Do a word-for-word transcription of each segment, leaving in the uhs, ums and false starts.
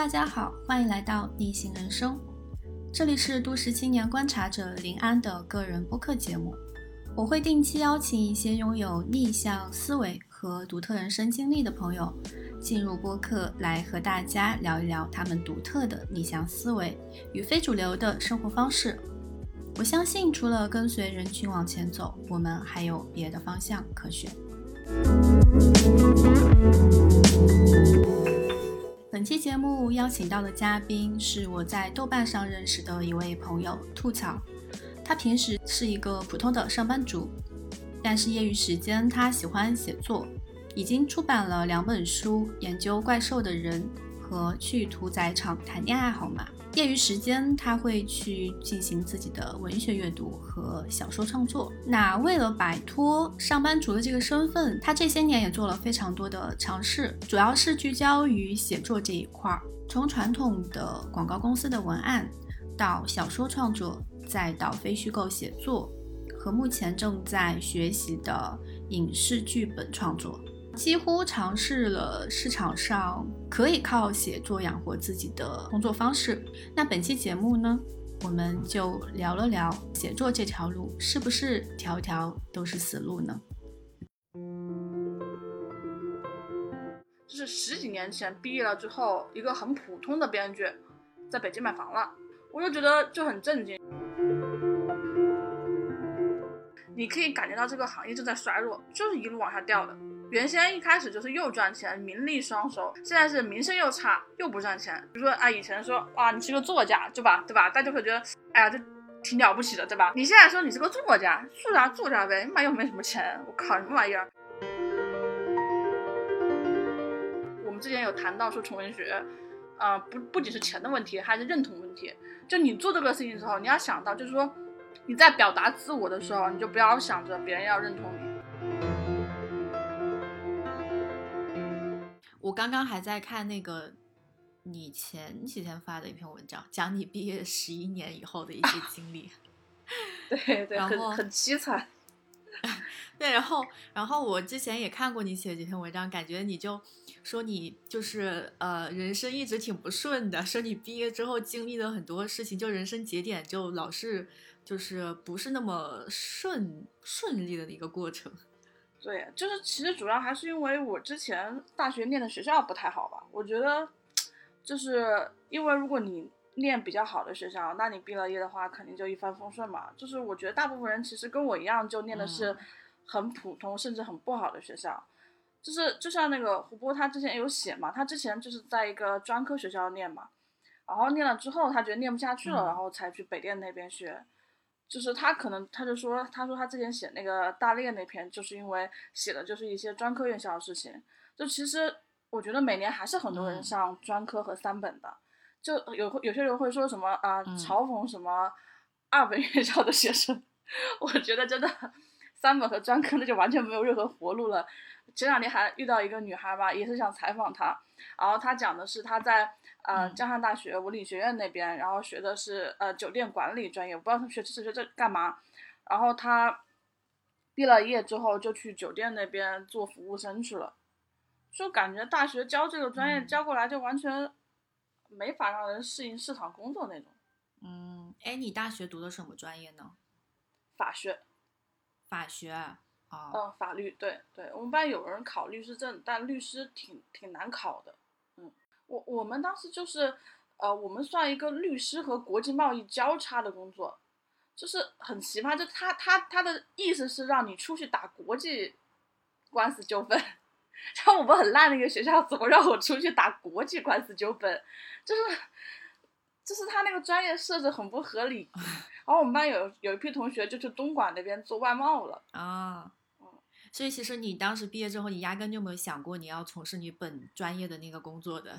大家好，欢迎来到逆行人生，这里是都市青年观察者林安的个人播客节目。我会定期邀请一些拥有逆向思维和独特人生经历的朋友进入播客，来和大家聊一聊他们独特的逆向思维与非主流的生活方式。我相信除了跟随人群往前走，我们还有别的方向可选。本期节目邀请到的嘉宾是我在豆瓣上认识的一位朋友吐槽，他平时是一个普通的上班族，但是业余时间他喜欢写作，已经出版了两本书，研究怪兽的人和去屠宰场谈恋爱好吗。业余时间他会去进行自己的文学阅读和小说创作。那为了摆脱上班族的这个身份，他这些年也做了非常多的尝试，主要是聚焦于写作这一块，从传统的广告公司的文案到小说创作，再到非虚构写作和目前正在学习的影视剧本创作，几乎尝试了市场上可以靠写作养活自己的工作方式。那本期节目呢，我们就聊了聊写作这条路是不是条条都是死路呢？就是十几年前毕业了之后，一个很普通的编剧在北京买房了，我就觉得就很震惊。你可以感觉到这个行业正在衰落，就是一路往下掉的。原先一开始就是又赚钱，名利双收，现在是名声又差，又不赚钱。比如说啊，以前说啊，你是个作家，对吧？对吧？大家会觉得，哎呀，这挺了不起的，对吧？你现在说你是个作家，作家作家呗，妈又没什么钱，我靠，什么玩意儿？我们之前有谈到说，纯文学，啊、呃，不不仅是钱的问题，还是认同问题。就你做这个事情的时候，你要想到，就是说。你在表达自我的时候，你就不要想着别人要认同你。我刚刚还在看那个你前几天发的一篇文章，讲你毕业十一年以后的一些经历。啊、对对，然后 很, 很凄惨。对，然后然后我之前也看过你写几篇文章，感觉你就说你就是呃人生一直挺不顺的，说你毕业之后经历了很多事情，就人生节点就老是。就是不是那么顺顺利的一个过程。对，就是其实主要还是因为我之前大学念的学校不太好吧，我觉得就是因为如果你念比较好的学校，那你毕了业的话肯定就一帆风顺嘛。就是我觉得大部分人其实跟我一样，就念的是很普通、嗯、甚至很不好的学校。就是就像那个胡波他之前也有写嘛，他之前就是在一个专科学校念嘛，然后念了之后他觉得念不下去了、嗯、然后才去北电那边学。就是他可能他就说他说他之前写那个大猎那篇，就是因为写的就是一些专科院校的事情。就其实我觉得每年还是很多人上专科和三本的，就有有些人会说什么啊、呃、嘲讽什么二本院校的学生，我觉得真的三本和专科那就完全没有任何活路了。前两天还遇到一个女孩吧，也是想采访她，然后她讲的是她在呃江汉大学文理学院那边，然后学的是呃酒店管理专业，我不知道她学这学这干嘛。然后她毕了业之后就去酒店那边做服务生去了，就感觉大学教这个专业教过来就完全没法让人适应市场工作那种。嗯，哎，你大学读的什么专业呢？法学。法学啊。哦、嗯，法律，对对，我们班有人考律师证，但律师挺挺难考的。嗯，我我们当时就是，呃，我们算一个律师和国际贸易交叉的工作，就是很奇葩。就他他他的意思是让你出去打国际官司纠纷，然后我们很烂的一个学校，怎么让我出去打国际官司纠纷？就是就是他那个专业设置很不合理。然后我们班有有一批同学就去东莞那边做外贸了啊。哦，所以其实你当时毕业之后，你压根就没有想过你要从事你本专业的那个工作的，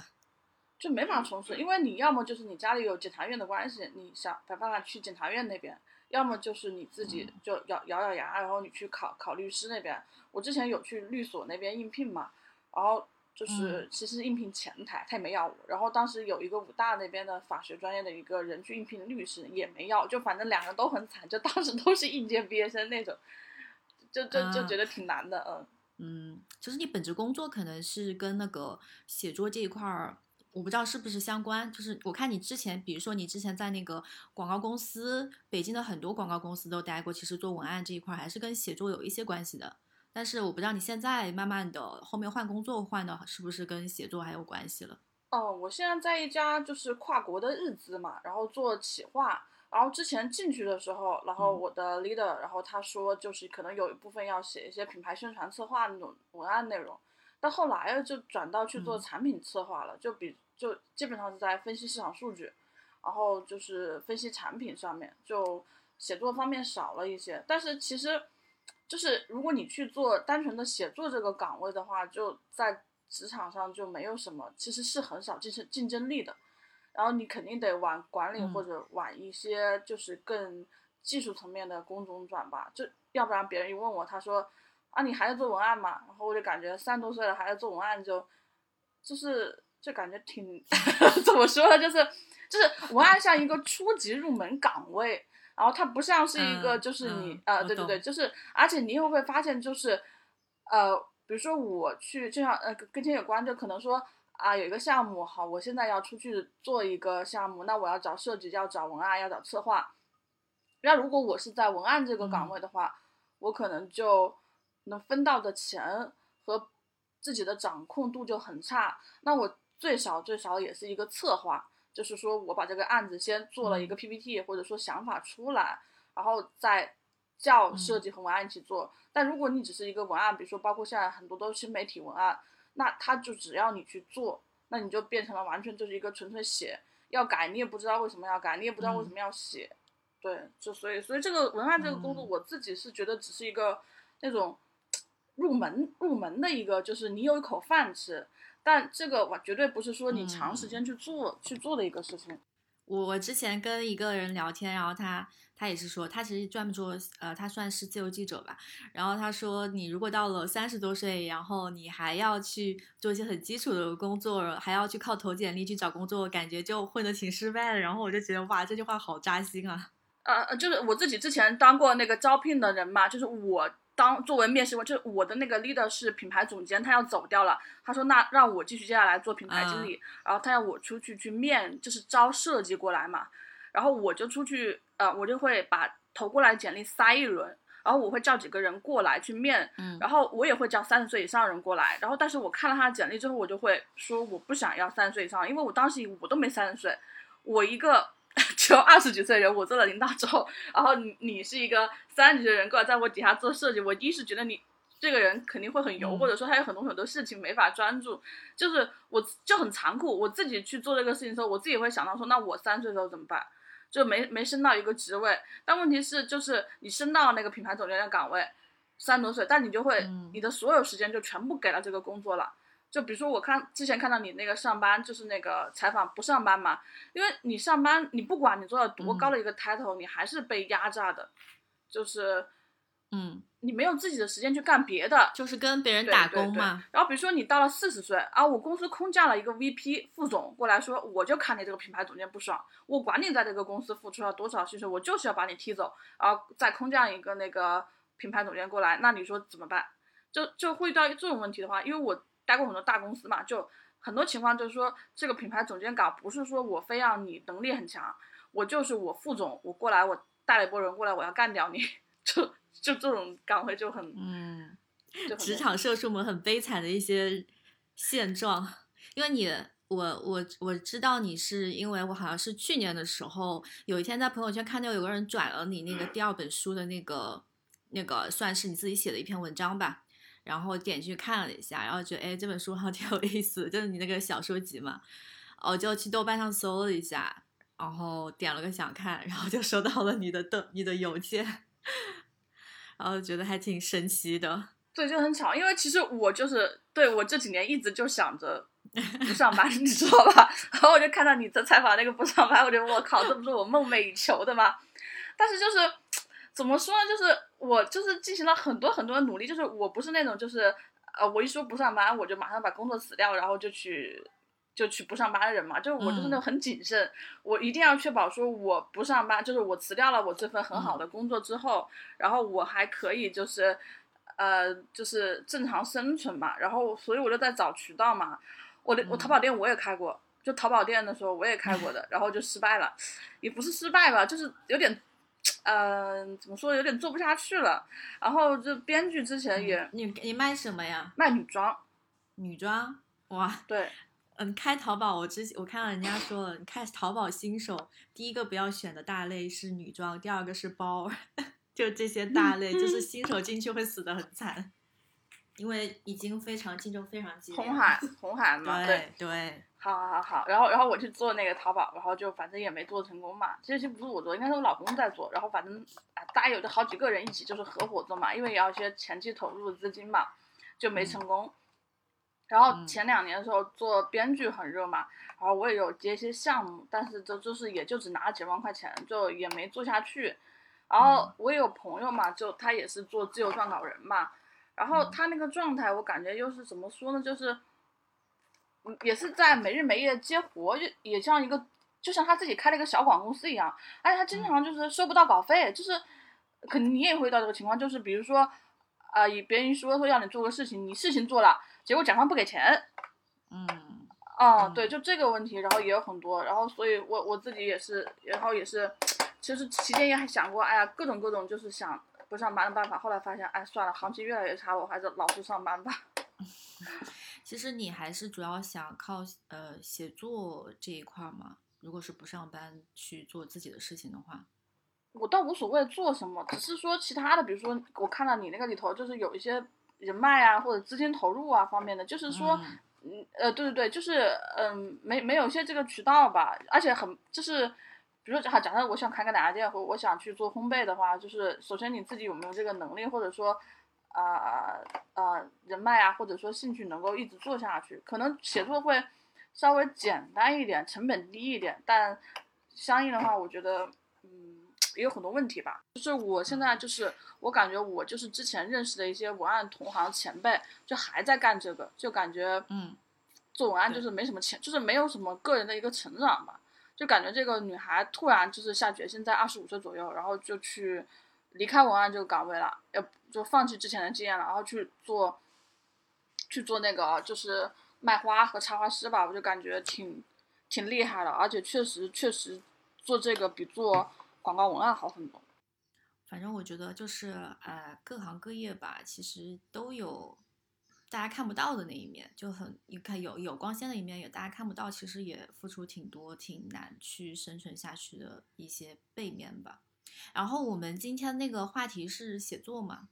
就没法从事，因为你要么就是你家里有检察院的关系，你想想办法去检察院那边，要么就是你自己就咬咬咬牙，然后你去考考律师那边。我之前有去律所那边应聘嘛，然后就是其实应聘前台他也没要我，然后当时有一个武大那边的法学专业的一个人去应聘律师也没要，就反正两个都很惨，就当时都是应届毕业生那种。就就就觉得挺难的。嗯、啊、嗯，就是你本职工作可能是跟那个写作这一块我不知道是不是相关，就是我看你之前，比如说你之前在那个广告公司，北京的很多广告公司都待过，其实做文案这一块还是跟写作有一些关系的。但是我不知道你现在慢慢的后面换工作换的是不是跟写作还有关系了？哦，我现在在一家就是跨国的日资嘛，然后做企划。然后之前进去的时候，然后我的 leader， 然后他说就是可能有一部分要写一些品牌宣传策划那种文案内容，但后来就转到去做产品策划了，就比就基本上是在分析市场数据，然后就是分析产品上面，就写作方面少了一些。但是其实就是如果你去做单纯的写作这个岗位的话，就在职场上就没有什么，其实是很少竞竞争力的。然后你肯定得往管理或者往一些就是更技术层面的工种转吧，就要不然别人一问我，他说啊你还在做文案嘛，然后我就感觉三十多岁了还在做文案，就就是就感觉挺怎么说呢，就是就是文案像一个初级入门岗位，然后它不像是一个就是你、嗯、呃对对对，就是而且你又会发现就是呃比如说我去就像呃跟钱有关，就可能说。啊，有一个项目，好，我现在要出去做一个项目，那我要找设计，要找文案，要找策划。那如果我是在文案这个岗位的话，我可能就能分到的钱和自己的掌控度就很差。那我最少最少也是一个策划，就是说我把这个案子先做了一个 P P T， 或者说想法出来，然后再叫设计和文案一起做。但如果你只是一个文案，比如说包括现在很多都是新媒体文案。那他就只要你去做，那你就变成了完全就是一个纯粹写，要改你也不知道为什么要改，你也不知道为什么要写，嗯、对，就所以所以这个文案这个工作，我自己是觉得只是一个、嗯、那种入门入门的一个，就是你有一口饭吃，但这个我绝对不是说你长时间去做、嗯、去做的一个事情。我之前跟一个人聊天，然后他他也是说，他其实专门做呃，他算是自由记者吧。然后他说，你如果到了三十多岁，然后你还要去做一些很基础的工作，还要去靠投简历去找工作，感觉就混得挺失败的。然后我就觉得，哇，这句话好扎心啊！呃，就是我自己之前当过那个招聘的人嘛，就是我当作为面试官，就是我的那个 leader 是品牌总监，他要走掉了，他说那让我继续接下来做品牌经理，嗯、然后他要我出去去面，就是招设计过来嘛，然后我就出去，呃，我就会把投过来简历塞一轮，然后我会叫几个人过来去面，嗯、然后我也会叫三十岁以上人过来，然后但是我看了他的简历之后，我就会说我不想要三十岁以上，因为我当时我都没三十岁，我一个。只有二十几岁人，我做了领导之后，然后你你是一个三十几岁人过来在我底下做设计，我一是觉得你这个人肯定会很油，或者说他有很多很多事情没法专注，就是我就很残酷。我自己去做这个事情的时候，我自己会想到说，那我三十岁的时候怎么办？就没没升到一个职位，但问题是就是你升到那个品牌总监的岗位，三十多岁，但你就会你的所有时间就全部给到这个工作了。就比如说我看之前看到你那个上班就是那个采访不上班嘛，因为你上班你不管你做了多高的一个 title、嗯、你还是被压榨的，就是嗯，你没有自己的时间去干别的，就是跟别人打工嘛。对对对，然后比如说你到了四十岁啊，我公司空降了一个 V P 副总过来说，我就看你这个品牌总监不爽，我管你在这个公司付出了多少薪水，我就是要把你踢走，然后再空降一个那个品牌总监过来，那你说怎么办？就就会遇到这种问题的话，因为我待过很多大公司嘛，就很多情况就是说，这个品牌总监岗不是说我非要你能力很强，我就是我副总，我过来我带了一波人过来，我要干掉你，就就这种岗位就很嗯，就很职场社畜们很悲惨的一些现状。因为你我我我知道你是因为我好像是去年的时候有一天在朋友圈看到有个人转了你那个第二本书的那个那个算是你自己写的一篇文章吧。然后点去看了一下，然后觉得哎这本书好像挺有意思，就是你那个小说集嘛，我就去豆瓣上搜了一下，然后点了个想看，然后就收到了你的的你的邮件，然后觉得还挺神奇的。对，就很巧，因为其实我就是对我这几年一直就想着不上班，你知道吧？然后我就看到你的采访那个不上班，我觉得我靠，这不是我梦寐以求的吗？但是就是。怎么说呢，就是我就是进行了很多很多的努力，就是我不是那种就是呃我一说不上班我就马上把工作辞掉然后就去就去不上班的人嘛，就是我就是那种很谨慎、嗯、我一定要确保说我不上班，就是我辞掉了我这份很好的工作之后、嗯、然后我还可以就是呃就是正常生存嘛，然后所以我就在找渠道嘛，我的我淘宝店我也开过，就淘宝店的时候我也开过的，然后就失败了，也不是失败吧，就是有点呃怎么说，有点做不下去了。然后这编剧之前也、嗯、你你卖什么呀？卖女装。女装，哇，对。嗯，开淘宝，我之前我看到人家说了，你开淘宝新手第一个不要选的大类是女装，第二个是包，就这些大类，就是新手进去会死得很惨，因为已经非常竞争非常激烈。红海，红海嘛，对对。好好好好，然后然后我去做那个淘宝，然后就反正也没做成功嘛。其实不是我做，应该是我老公在做。然后反正啊，大家有的好几个人一起就是合伙做嘛，因为也要一些前期投入的资金嘛，就没成功。嗯，然后前两年的时候做编剧很热嘛，然后我也有接一些项目，但是这就是也就只拿了几万块钱，就也没做下去。然后我也有朋友嘛，就他也是做自由撰稿人嘛，然后他那个状态我感觉又是怎么说呢，就是也是在没日没夜接活，也像一个就像他自己开了一个小广公司一样。而且他经常就是收不到稿费，就是可能你也会遇到这个情况，就是比如说啊、呃，别人说说要你做个事情，你事情做了，结果甲方不给钱。嗯，啊、嗯，对，就这个问题，然后也有很多，然后所以我我自己也是，然后也是，其实期间也还想过，哎呀，各种各种就是想不上班的办法，后来发现，哎，算了，行情越来越差，我还是老实上班吧。其实你还是主要想靠呃写作这一块嘛，如果是不上班去做自己的事情的话。我倒无所谓做什么，只是说其他的，比如说我看到你那个里头就是有一些人脉啊或者资金投入啊方面的，就是说嗯呃对对对，就是嗯没没有些这个渠道吧。而且很就是比如说好，假设我想开个奶茶店或我想去做烘焙的话，就是首先你自己有没有这个能力，或者说啊啊、呃呃、人脉啊，或者说兴趣能够一直做下去。可能写作会稍微简单一点，成本低一点，但相应的话我觉得嗯也有很多问题吧。就是我现在就是我感觉我就是之前认识的一些文案同行前辈就还在干这个，就感觉嗯做文案就是没什么前，就是没有什么个人的一个成长吧。就感觉这个女孩突然就是下决心在二十五岁左右，然后就去离开文案这个岗位了，也就放弃之前的经验了，然后去做去做那个就是卖花和插花师吧。我就感觉挺挺厉害的，而且确实确实做这个比做广告文案好很多。反正我觉得就是呃，各行各业吧，其实都有大家看不到的那一面，就很你看有有光鲜的一面，也大家看不到，其实也付出挺多，挺难去生存下去的一些背面吧。然后我们今天那个话题是写作嘛，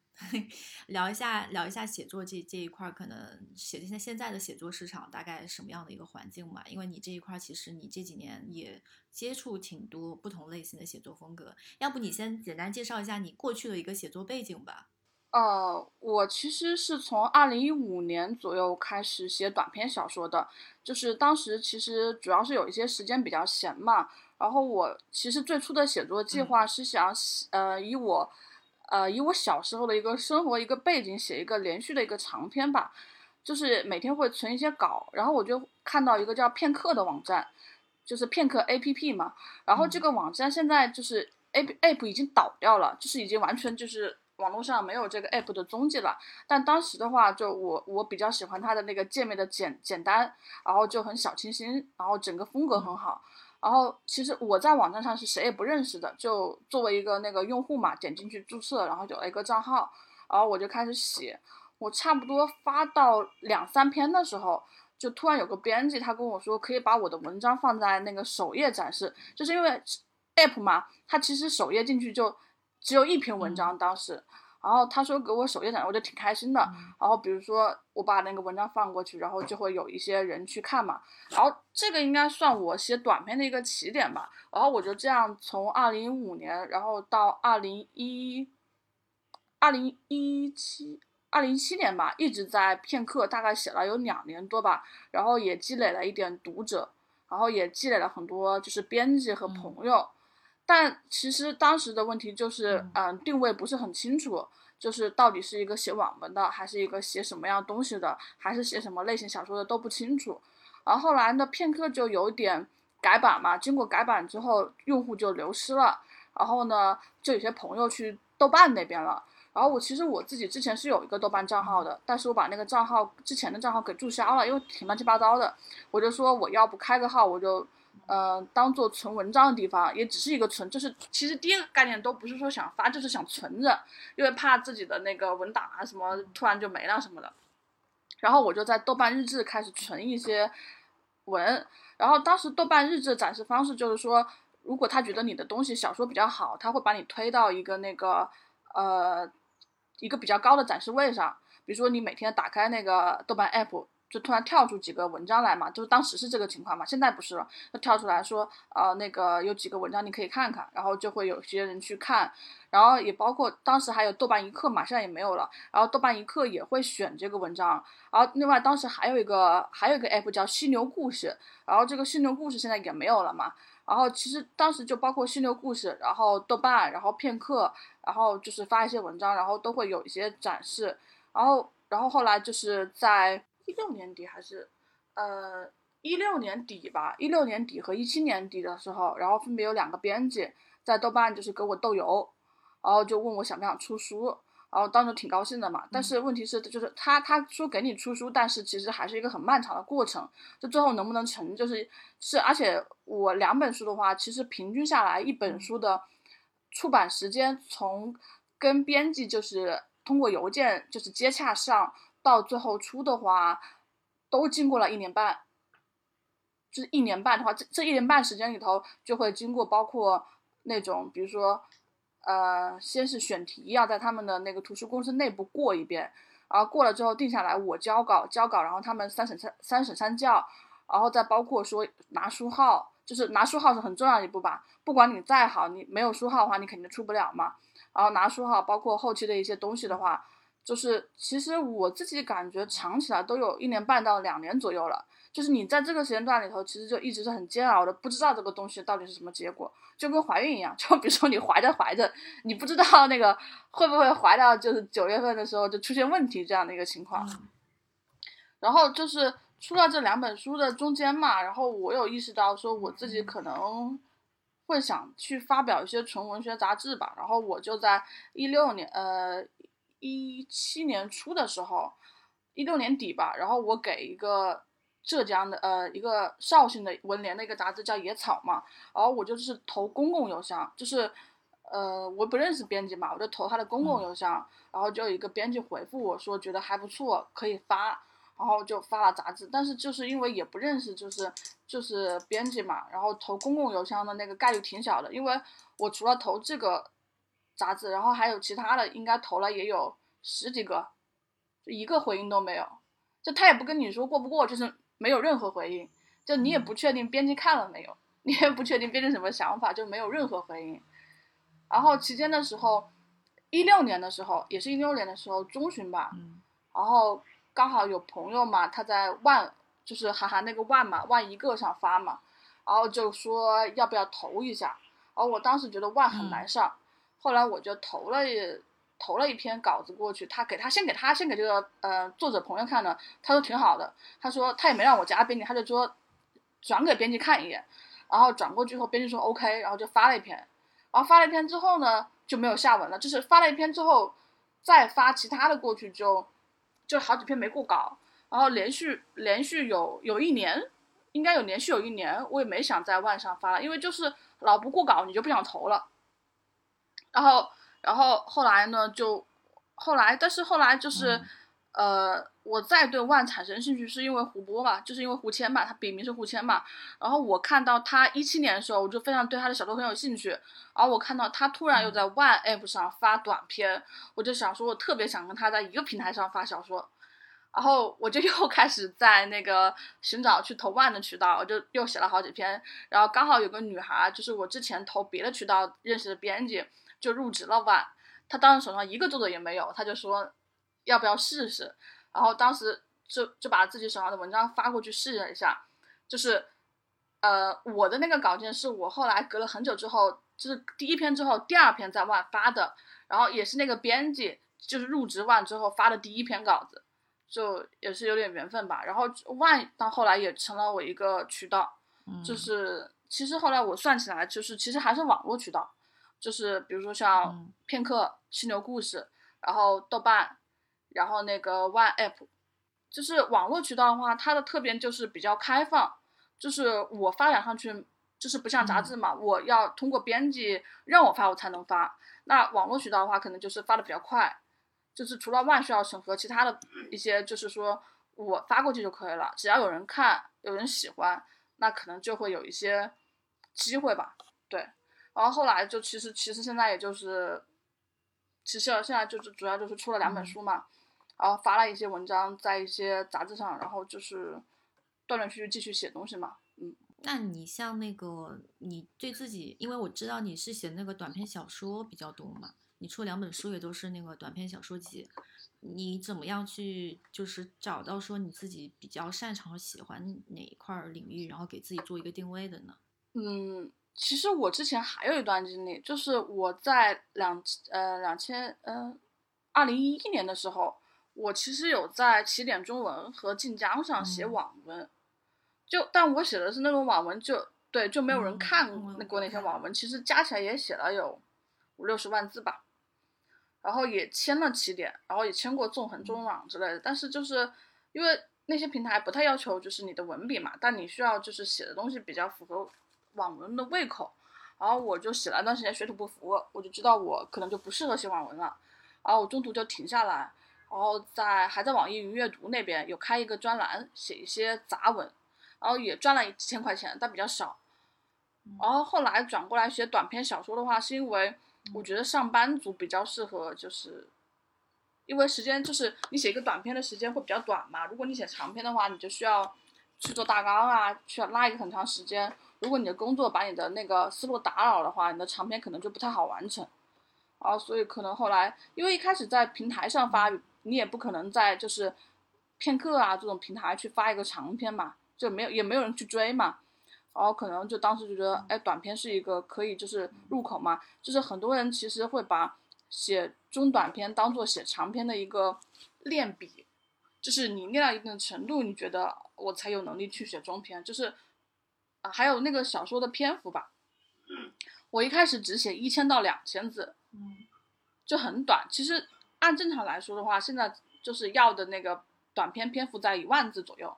聊一下聊一下写作这这一块，可能写现在现在的写作市场大概什么样的一个环境嘛？因为你这一块其实你这几年也接触挺多不同类型的写作风格，要不你先简单介绍一下你过去的一个写作背景吧？呃，我其实是从二零一五年左右开始写短篇小说的，就是当时其实主要是有一些时间比较闲嘛，然后我其实最初的写作计划是想、嗯、呃以我。呃，以我小时候的一个生活一个背景写一个连续的一个长篇吧，就是每天会存一些稿，然后我就看到一个叫片刻的网站，就是片刻 A P P 嘛，然后这个网站现在就是 app 已经倒掉了，就是已经完全就是网络上没有这个 app 的踪迹了。但当时的话，就我我比较喜欢它的那个界面的简简单，然后就很小清新，然后整个风格很好。然后其实我在网站上是谁也不认识的，就作为一个那个用户嘛，点进去注册，然后有了一个账号，然后我就开始写。我差不多发到两三篇的时候，就突然有个编辑他跟我说可以把我的文章放在那个首页展示，就是因为 app 嘛，它其实首页进去就只有一篇文章当时，然后他说给我首页展示，我就挺开心的。然后比如说我把那个文章放过去，然后就会有一些人去看嘛，然后这个应该算我写短篇的一个起点吧。然后我就这样从二零一五年，然后到二零一二零一七二零一七年吧，一直在片刻大概写了有两年多吧，然后也积累了一点读者，然后也积累了很多就是编辑和朋友。嗯，但其实当时的问题就是，嗯、呃，定位不是很清楚，就是到底是一个写网文的，还是一个写什么样东西的，还是写什么类型小说的都不清楚。然后后来呢，片刻就有点改版嘛，经过改版之后，用户就流失了。然后呢，就有些朋友去豆瓣那边了。然后我其实我自己之前是有一个豆瓣账号的，但是我把那个账号之前的账号给注销了，因为挺乱七八糟的，我就说我要不开个号，我就呃当做存文章的地方，也只是一个存，就是其实第一个概念都不是说想发，就是想存着，因为怕自己的那个文档啊什么突然就没了什么的。然后我就在豆瓣日志开始存一些文，然后当时豆瓣日志展示方式就是说，如果他觉得你的东西小说比较好，他会把你推到一个那个呃一个比较高的展示位上，比如说你每天打开那个豆瓣 app 就突然跳出几个文章来嘛，就是当时是这个情况嘛，现在不是了，就跳出来说呃那个有几个文章你可以看看，然后就会有些人去看，然后也包括当时还有豆瓣一刻嘛，现在也没有了，然后豆瓣一刻也会选这个文章，然后另外当时还有一个还有一个 app 叫犀牛故事，然后这个犀牛故事现在也没有了嘛，然后其实当时就包括犀牛故事，然后豆瓣，然后片刻，然后就是发一些文章，然后都会有一些展示，然后然后后来就是在一六年底还是呃一六年底吧，一六年底和一七年底的时候，然后分别有两个编辑在豆瓣就是给我豆油，然后就问我想不想出书。然后当时挺高兴的嘛，但是问题是就是他他说给你出书，但是其实还是一个很漫长的过程，就最后能不能成就是是而且我两本书的话，其实平均下来一本书的出版时间从跟编辑就是通过邮件就是接洽上到最后出的话都经过了一年半，就是一年半的话，这这一年半时间里头就会经过包括那种比如说呃，先是选题要在他们的那个图书公司内部过一遍，然后过了之后定下来，我交稿交稿，然后他们三审三三审三校，然后再包括说拿书号，就是拿书号是很重要的一步吧，不管你再好，你没有书号的话，你肯定出不了嘛。然后拿书号，包括后期的一些东西的话，就是其实我自己感觉长起来都有一年半到两年左右了。就是你在这个时间段里头，其实就一直是很煎熬的，不知道这个东西到底是什么结果，就跟怀孕一样，就比如说你怀着怀着，你不知道那个会不会怀到就是九月份的时候就出现问题这样的一个情况。然后就是出了这两本书的中间嘛，然后我有意识到说我自己可能会想去发表一些纯文学杂志吧，然后我就在一六年呃一七年初的时候，一六年底吧，然后我给一个。浙江的呃一个绍兴的文联的一个杂志叫野草嘛，然后我就是投公共邮箱，就是呃我不认识编辑嘛，我就投他的公共邮箱，然后就有一个编辑回复我说觉得还不错可以发，然后就发了杂志，但是就是因为也不认识就是就是编辑嘛，然后投公共邮箱的那个概率挺小的，因为我除了投这个杂志，然后还有其他的应该投了也有十几个，就一个回应都没有，就他也不跟你说过不过，就是没有任何回应，就你也不确定编辑看了没有，你也不确定编辑什么想法，就没有任何回应。然后期间的时候，一六年的时候，也是一六年的时候中旬吧，然后刚好有朋友嘛，他在万就是韩寒那个万嘛，万一个上发嘛，然后就说要不要投一下，然后我当时觉得万很难上，后来我就投了也。投了一篇稿子过去，他给他先给他先给这个呃作者朋友看了，他说挺好的，他说他也没让我加编辑，他就说转给编辑看一眼，然后转过去后编辑说 OK， 然后就发了一篇，然后发了一篇之后呢就没有下文了，就是发了一篇之后再发其他的过去就就好几篇没过稿，然后连续连续有有一年，应该有连续有一年我也没想在万上发了，因为就是老不过稿你就不想投了，然后。然后后来呢就后来但是后来就是、嗯、呃我再对万产生兴趣是因为胡波嘛，就是因为胡谦嘛，他笔名是胡谦嘛，然后我看到他一七年的时候我就非常对他的小说很有兴趣，然后我看到他突然又在万 app 上发短篇，我就想说我特别想跟他在一个平台上发小说，然后我就又开始在那个寻找去投万的渠道，我就又写了好几篇，然后刚好有个女孩就是我之前投别的渠道认识的编辑就入职了吧，他当时手上一个作者也没有，他就说要不要试试，然后当时就就把自己手上的文章发过去试了一下，就是呃我的那个稿件是我后来隔了很久之后，就是第一篇之后第二篇在万发的，然后也是那个编辑就是入职万之后发的第一篇稿子，就也是有点缘分吧，然后万到后来也成了我一个渠道，就是其实后来我算起来就是其实还是网络渠道，就是比如说像片刻、犀牛故事，然后豆瓣，然后那个 One App， 就是网络渠道的话，它的特点就是比较开放，就是我发展上去就是不像杂志嘛，嗯、我要通过编辑让我发我才能发。那网络渠道的话，可能就是发的比较快，就是除了 One 需要审核，其他的一些就是说我发过去就可以了，只要有人看，有人喜欢，那可能就会有一些机会吧，对。然后后来就其实其实现在也就是，其实现在就是主要就是出了两本书嘛，然后发了一些文章在一些杂志上，然后就是断断续续继续写东西嘛，嗯。那你像那个你对自己，因为我知道你是写那个短篇小说比较多嘛，你出两本书也都是那个短篇小说集，你怎么样去就是找到说你自己比较擅长和喜欢哪一块领域，然后给自己做一个定位的呢？嗯，其实我之前还有一段经历，就是我在两呃两千呃二零一一年的时候，我其实有在起点中文和晋江上写网文，嗯、就但我写的是那种网文就，就对就没有人看过那些网文，嗯、其实加起来也写了有五六十万字吧。然后也签了起点，然后也签过纵横中网之类的，但是就是因为那些平台不太要求就是你的文笔嘛，但你需要就是写的东西比较符合网文的胃口。然后我就写了一段时间水土不服，我就知道我可能就不适合写网文了，然后我中途就停下来，然后在还在网易云阅读那边有开一个专栏写一些杂文，然后也赚了几千块钱，但比较少。然后后来转过来写短篇小说的话，是因为我觉得上班族比较适合，就是因为时间就是你写一个短篇的时间会比较短嘛，如果你写长篇的话，你就需要去做大纲啊，去拉一个很长时间，如果你的工作把你的那个思路打扰的话，你的长篇可能就不太好完成啊。所以可能后来因为一开始在平台上发，你也不可能在就是片刻啊这种平台去发一个长篇嘛，就没有也没有人去追嘛，然后可能就当时就觉得，哎，短篇是一个可以就是入口嘛，就是很多人其实会把写中短篇当做写长篇的一个练笔，就是你练到一定的程度，你觉得我才有能力去写中篇，就是、啊、还有那个小说的篇幅吧。我一开始只写一千到两千字，就很短。其实按正常来说的话，现在就是要的那个短篇篇幅在一万字左右。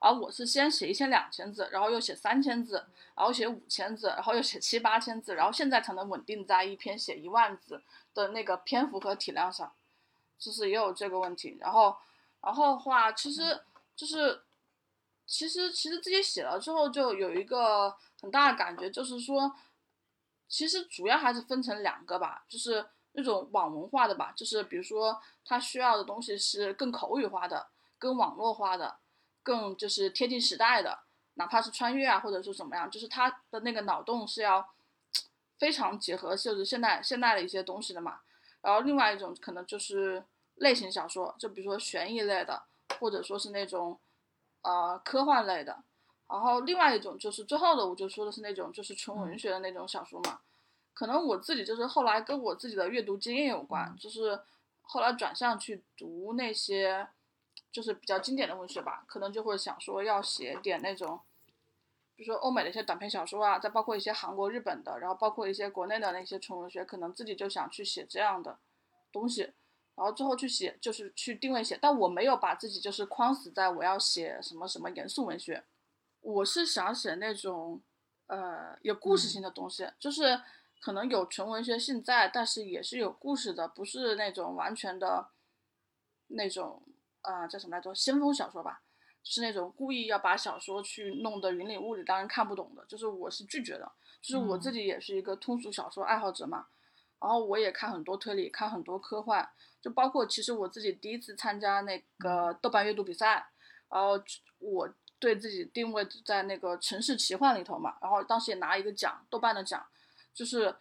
而我是先写一千两千字，然后又写三千字，然后写五千字，然后又写七八千字，然后现在才能稳定在一篇写一万字的那个篇幅和体量上，就是也有这个问题。然后，然后的话，其实就是，其实其实自己写了之后，就有一个很大的感觉，就是说，其实主要还是分成两个吧，就是那种网文化的吧，就是比如说它需要的东西是更口语化的，跟网络化的。更就是贴近时代的，哪怕是穿越啊或者是怎么样，就是他的那个脑洞是要非常结合就是现代现代的一些东西的嘛。然后另外一种可能就是类型小说，就比如说悬疑类的，或者说是那种呃科幻类的。然后另外一种就是最后的我就说的是那种就是纯文学的那种小说嘛。可能我自己就是后来跟我自己的阅读经验有关，就是后来转向去读那些就是比较经典的文学吧，可能就会想说要写点那种比如说欧美的一些短篇小说啊，再包括一些韩国日本的，然后包括一些国内的那些纯文学，可能自己就想去写这样的东西，然后最后去写就是去定位写。但我没有把自己就是框死在我要写什么什么严肃文学，我是想写那种呃有故事性的东西，就是可能有纯文学性在，但是也是有故事的，不是那种完全的那种啊、呃，叫什么来着？先锋小说吧，就是那种故意要把小说去弄得云里雾里，当然看不懂的，就是我是拒绝的。就是我自己也是一个通俗小说爱好者嘛，然后我也看很多推理，看很多科幻，就包括其实我自己第一次参加那个豆瓣阅读比赛，然后我对自己定位在那个城市奇幻里头嘛，然后当时也拿一个奖，豆瓣的奖，就是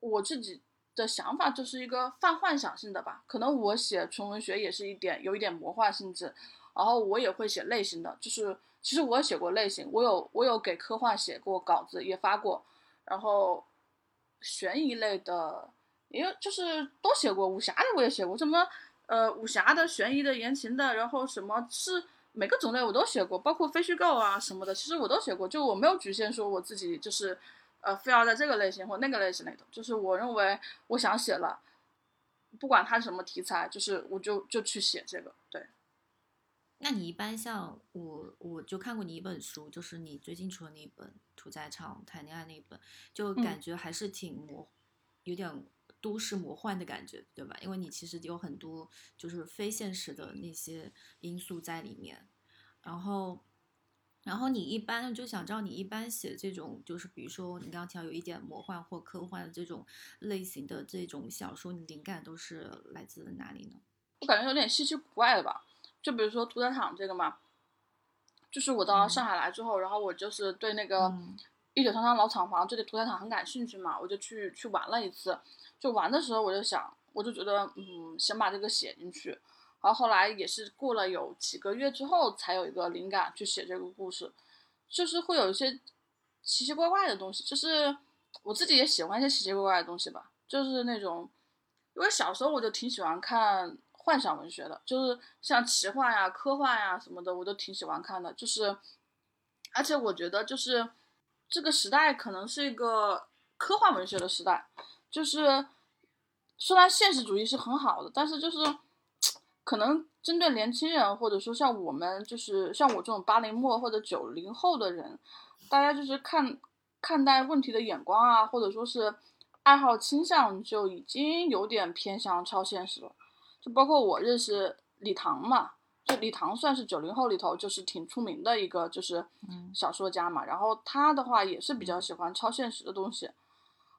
我自己的想法就是一个泛幻想性的吧，可能我写纯文学也是一点有一点魔幻性质，然后我也会写类型的，就是其实我写过类型，我有我有给科幻写过稿子也发过，然后悬疑类的因为就是都写过，武侠的我也写过，什么呃武侠的、悬疑的、言情的，然后什么是每个种类我都写过，包括非虚构啊什么的，其实我都写过，就我没有局限说我自己就是。呃，非要在这个类型或那个类型里头，就是我认为我想写了，不管它是什么题材，就是我就就去写这个。对，那你一般像我我就看过你一本书，就是你最近出的那本《屠宰场谈恋爱》那本，就感觉还是挺模、嗯、有点都市魔幻的感觉，对吧？因为你其实有很多就是非现实的那些因素在里面。然后然后你一般就想知道你一般写这种就是比如说你刚刚提到有一点魔幻或科幻的这种类型的这种小说，你灵感都是来自哪里呢？我感觉有点稀奇古怪的吧，就比如说屠宰场这个嘛，就是我到上海来之后、嗯、然后我就是对那个一九三三老厂房这个屠宰场很感兴趣嘛，我就去去玩了一次。就玩的时候我就想我就觉得嗯想把这个写进去，然后后来也是过了有几个月之后才有一个灵感去写这个故事。就是会有一些奇奇怪怪的东西，就是我自己也喜欢一些奇奇怪怪的东西吧，就是那种因为小时候我就挺喜欢看幻想文学的，就是像奇幻呀、科幻呀什么的我都挺喜欢看的。就是而且我觉得就是这个时代可能是一个科幻文学的时代，就是虽然现实主义是很好的，但是就是可能针对年轻人，或者说像我们就是像我这种八零末或者九零后的人，大家就是看看待问题的眼光啊，或者说是爱好倾向就已经有点偏向超现实了。就包括我认识李唐嘛，就李唐算是九零后里头就是挺出名的一个就是小说家嘛，然后他的话也是比较喜欢超现实的东西。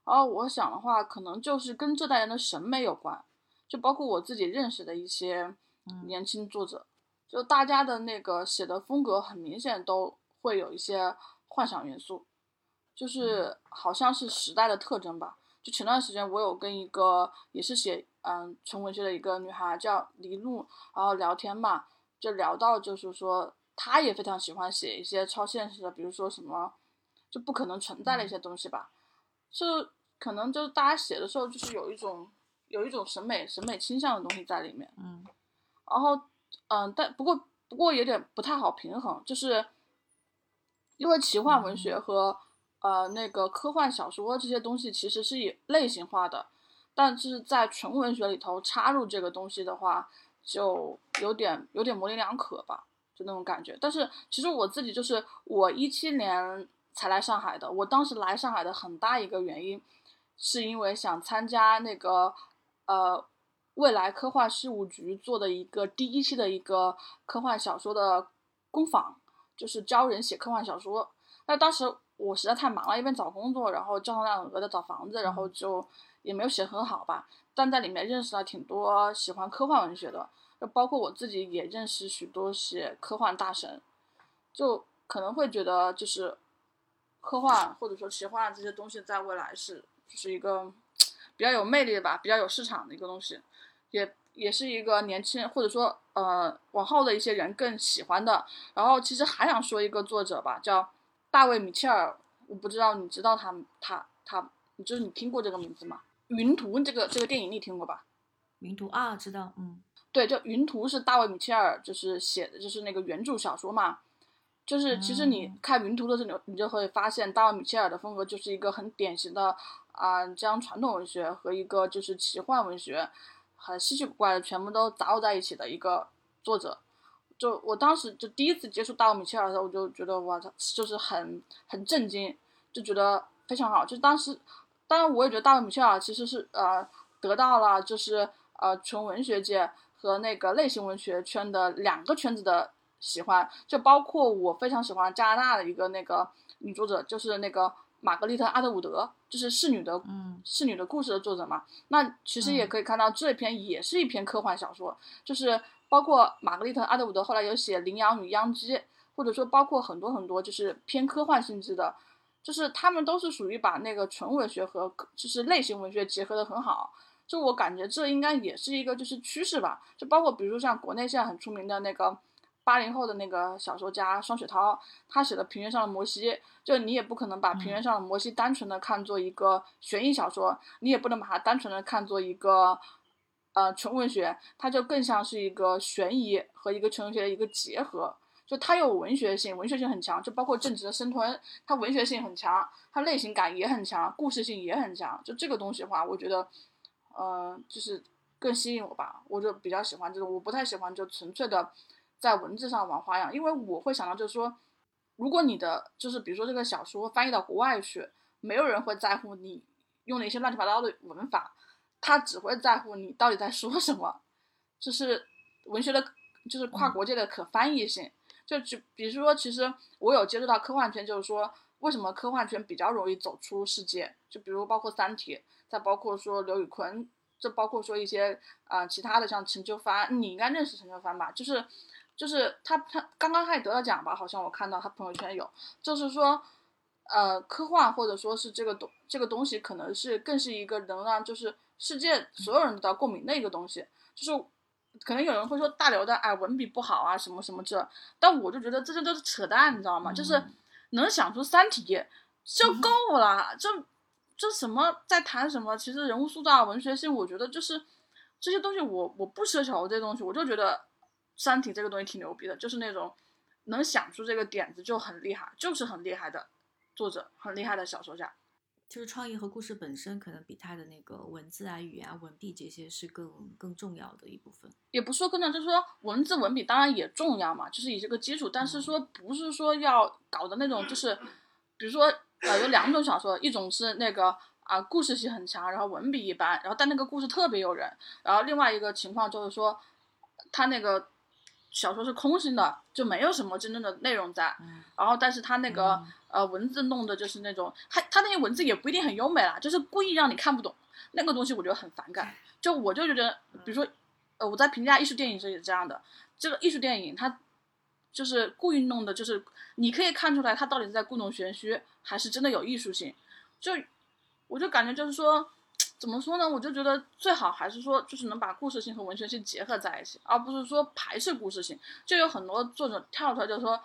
然后我想的话可能就是跟这代人的审美有关，就包括我自己认识的一些年轻作者、嗯、就大家的那个写的风格很明显都会有一些幻想元素，就是好像是时代的特征吧。就前段时间我有跟一个也是写嗯纯文学的一个女孩叫黎露，然后聊天嘛，就聊到就是说她也非常喜欢写一些超现实的，比如说什么就不可能存在的一些东西吧，就可能就是大家写的时候就是有一种有一种审美审美倾向的东西在里面。嗯，然后嗯，但不过不过有点不太好平衡，就是因为奇幻文学和、嗯、呃那个科幻小说这些东西其实是以类型化的，但是在纯文学里头插入这个东西的话就有点有点模棱两可吧，就那种感觉。但是其实我自己就是我一七年才来上海的，我当时来上海的很大一个原因是因为想参加那个呃，未来科幻事务局做的一个第一期的一个科幻小说的工坊，就是教人写科幻小说。那当时我实在太忙了，一边找工作，然后焦头烂额的找房子，然后就也没有写很好吧。但在里面认识了挺多喜欢科幻文学的，就包括我自己也认识许多写科幻大神，就可能会觉得就是科幻或者说奇幻这些东西在未来是就是一个比较有魅力的吧，比较有市场的一个东西，也也是一个年轻人或者说呃往后的一些人更喜欢的。然后其实还想说一个作者吧，叫大卫·米切尔，我不知道你知道他他他，就是你听过这个名字吗？云图这个这个电影你听过吧？云图啊，知道，嗯，对，就云图是大卫·米切尔就是写的，就是那个原著小说嘛。就是其实你看云图的时候，你就会发现大卫·米切尔的风格就是一个很典型的啊、呃，将传统文学和一个就是奇幻文学很稀奇古怪的全部都杂糅在一起的一个作者。就我当时就第一次接触大卫·米切尔的时候，我就觉得哇，就是很很震惊，就觉得非常好。就当时当然我也觉得大卫·米切尔其实是呃得到了就是呃纯文学界和那个类型文学圈的两个圈子的喜欢，就包括我非常喜欢加拿大的一个那个女作者，就是那个玛格丽特·阿德伍德，就是侍女的嗯侍女的故事的作者嘛。那其实也可以看到这篇也是一篇科幻小说，就是包括玛格丽特·阿德伍德后来有写《羚羊与秧鸡》，或者说包括很多很多就是偏科幻性质的，就是他们都是属于把那个纯文学和就是类型文学结合得很好。就我感觉这应该也是一个就是趋势吧，就包括比如说像国内现在很出名的那个八零后的那个小说家双雪涛，他写的《平原上的摩西》，就你也不可能把《平原上的摩西》单纯的看作一个悬疑小说，你也不能把它单纯的看作一个呃纯文学，它就更像是一个悬疑和一个纯文学的一个结合。就它有文学性，文学性很强，就包括正直的生吞，它文学性很强，它类型感也很强，故事性也很强。就这个东西的话我觉得呃就是更吸引我吧，我就比较喜欢这种，我不太喜欢就纯粹的在文字上玩花样，因为我会想到就是说，如果你的就是比如说这个小说翻译到国外去，没有人会在乎你用了一些乱七八糟的文法，他只会在乎你到底在说什么，就是文学的就是跨国界的可翻译性。就比如说其实我有接触到科幻圈，就是说为什么科幻圈比较容易走出世界，就比如包括三体，再包括说刘宇昆，这包括说一些啊、呃、其他的像陈秋帆，你应该认识陈秋帆吧，就是就是他他刚刚还得了奖吧，好像我看到他朋友圈有，就是说呃科幻或者说是这个东这个东西可能是更是一个能让就是世界所有人得到共鸣的一个东西，就是可能有人会说大刘的哎文笔不好啊什么什么这，但我就觉得这些都是扯淡，你知道吗？就是能想出三体就够了，就这什么在谈什么？其实人物塑造、文学性，我觉得就是这些东西我我不奢求这些东西，我就觉得三体这个东西挺牛逼的，就是那种能想出这个点子就很厉害，就是很厉害的作者，很厉害的小说家。就是创意和故事本身可能比他的那个文字啊、语言啊、文笔这些是更更重要的一部分，也不说更重要，就是说文字文笔当然也重要嘛，就是以这个基础，但是说不是说要搞的那种，就是比如说呃有两种小说，一种是那个啊、呃、故事性很强，然后文笔一般，然后但那个故事特别诱人，然后另外一个情况就是说他那个小说是空心的，就没有什么真正的内容在，然后但是他那个、嗯、呃文字弄的就是那种他他那些文字也不一定很优美啦，就是故意让你看不懂那个东西，我觉得很反感。就我就觉得比如说呃我在评价艺术电影时也是这样的，这个艺术电影它就是故意弄的，就是你可以看出来它到底是在故弄玄虚还是真的有艺术性。就我就感觉就是说怎么说呢，我就觉得最好还是说就是能把故事性和文学性结合在一起，而不是说排斥故事性。就有很多作者跳出来就说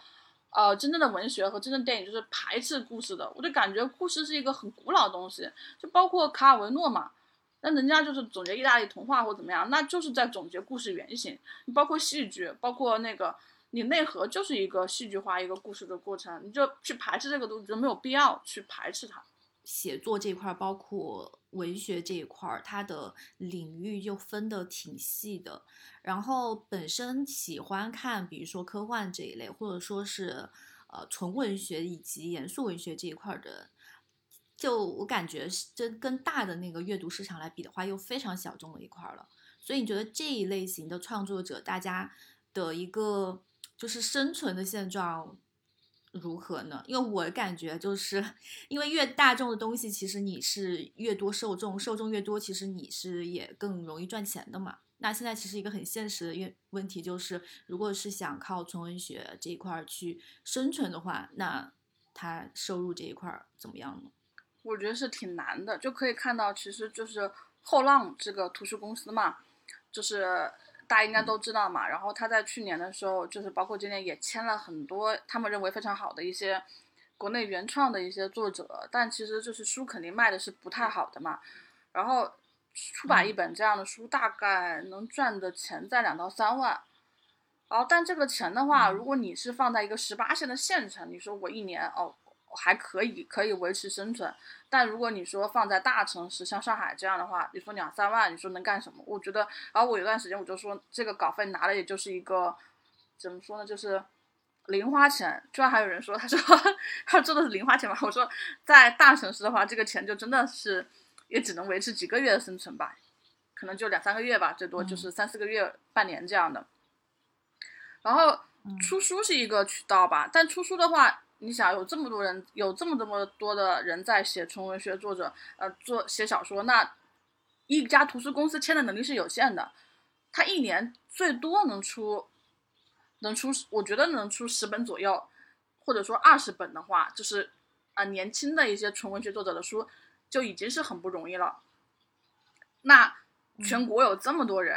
呃，真正的文学和真正电影就是排斥故事的，我就感觉故事是一个很古老的东西，就包括卡尔维诺嘛，那人家就是总结意大利童话或怎么样，那就是在总结故事原型。你包括戏剧，包括那个你内核就是一个戏剧化一个故事的过程，你就去排斥这个东西，就没有必要去排斥它。写作这一块包括文学这一块，它的领域又分得挺细的，然后本身喜欢看比如说科幻这一类，或者说是呃纯文学以及严肃文学这一块的，就我感觉这跟大的那个阅读市场来比的话又非常小众的一块了。所以你觉得这一类型的创作者大家的一个就是生存的现状如何呢？因为我感觉就是因为越大众的东西其实你是越多受众，受众越多其实你是也更容易赚钱的嘛。那现在其实一个很现实的问题就是如果是想靠纯文学这一块去生存的话，那他收入这一块怎么样呢？我觉得是挺难的，就可以看到其实就是后浪这个图书公司嘛，就是大家应该都知道嘛，然后他在去年的时候就是包括今年也签了很多他们认为非常好的一些国内原创的一些作者，但其实就是书肯定卖的是不太好的嘛，然后出版一本这样的书大概能赚的钱在两到三万，然后但这个钱的话如果你是放在一个十八线的县城，你说我一年哦还可以可以维持生存，但如果你说放在大城市像上海这样的话，你说两三万你说能干什么？我觉得，然后我有段时间我就说这个稿费拿的也就是一个怎么说呢，就是零花钱。居然还有人说他说他做的是零花钱嘛，我说在大城市的话这个钱就真的是也只能维持几个月的生存吧，可能就两三个月吧，最多就是三四个月半年这样的。然后出书是一个渠道吧，但出书的话你想有这么多人，有这么这么多的人在写纯文学作者，呃，做写小说，那一家图书公司签的能力是有限的，他一年最多能出，能出，我觉得能出十本左右，或者说二十本的话，就是啊、呃，年轻的一些纯文学作者的书就已经是很不容易了。那全国有这么多人，